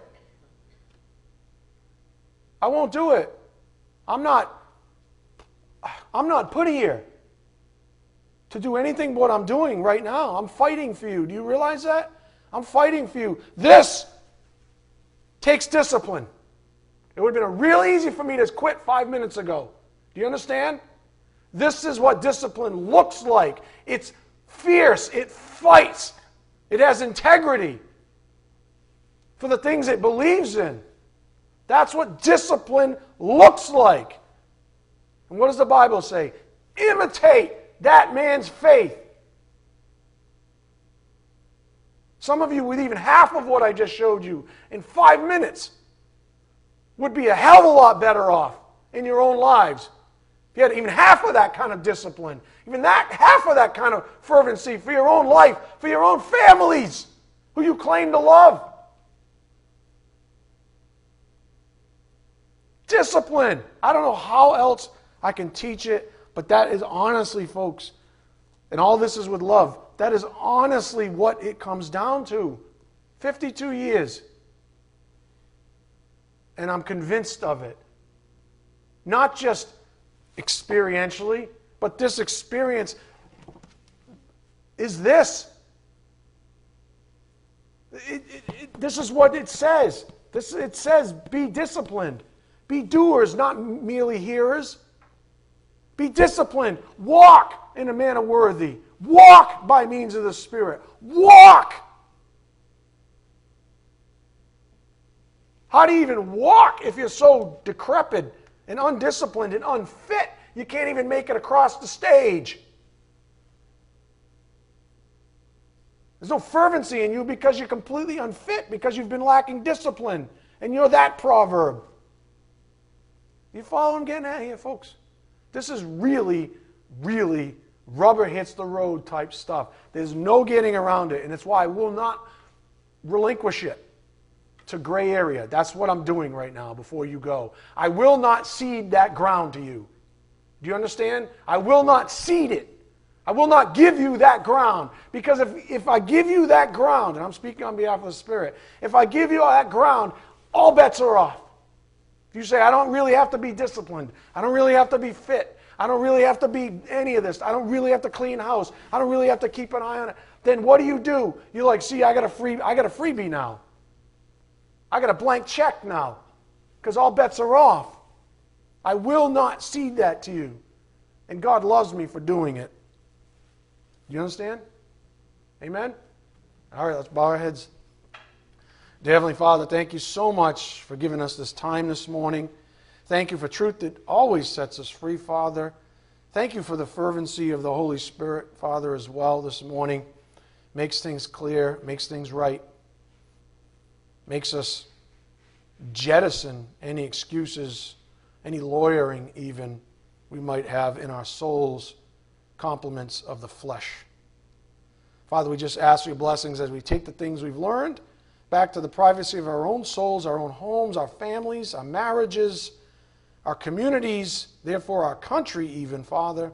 I won't do it. I'm not put here to do anything but what I'm doing right now. I'm fighting for you. Do you realize that? I'm fighting for you. This takes discipline. It would have been real easy for me to quit 5 minutes ago. Do you understand? This is what discipline looks like. It's fierce. It fights. It has integrity for the things it believes in. That's what discipline looks like. And what does the Bible say? Imitate that man's faith. Some of you with even half of what I just showed you in 5 minutes would be a hell of a lot better off in your own lives. If you had even half of that kind of discipline, even that half of that kind of fervency for your own life, for your own families who you claim to love. Discipline. I don't know how else I can teach it, but that is honestly, folks, and all this is with love, that is honestly what it comes down to. 52 years. And I'm convinced of it. Not just experientially, but this experience is this. This is what it says. It says, be disciplined. Be doers, not merely hearers. Be disciplined. Walk in a manner worthy. Walk by means of the Spirit. Walk! How do you even walk if you're so decrepit and undisciplined and unfit? You can't even make it across the stage. There's no fervency in you because you're completely unfit, because you've been lacking discipline. And you're that proverb. You follow what I'm getting at here, folks? This is really, really rubber hits the road type stuff. There's no getting around it, and it's why I will not relinquish it. to gray area. That's what I'm doing right now before you go. I will not cede that ground to you. Do you understand? I will not cede it. I will not give you that ground, because if I give you that ground, and I'm speaking on behalf of the Spirit, if I give you that ground, all bets are off. If you say, I don't really have to be disciplined, I don't really have to be fit, I don't really have to be any of this, I don't really have to clean house, I don't really have to keep an eye on it, then what do? You're like, see, I got a freebie now. I got a blank check now, because all bets are off. I will not cede that to you. And God loves me for doing it. You understand? Amen? All right, let's bow our heads. Dear Heavenly Father, thank you so much for giving us this time this morning. Thank you for truth that always sets us free, Father. Thank you for the fervency of the Holy Spirit, Father, as well this morning. Makes things clear, makes things right, makes us jettison any excuses, any lawyering even we might have in our souls. Compliments of the flesh. Father, we just ask your blessings as we take the things we've learned back to the privacy of our own souls, our own homes, our families, our marriages, our communities, therefore our country even, Father.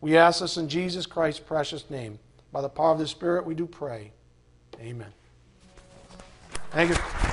We ask this in Jesus Christ's precious name. By the power of the Spirit, we do pray. Amen. Thank you.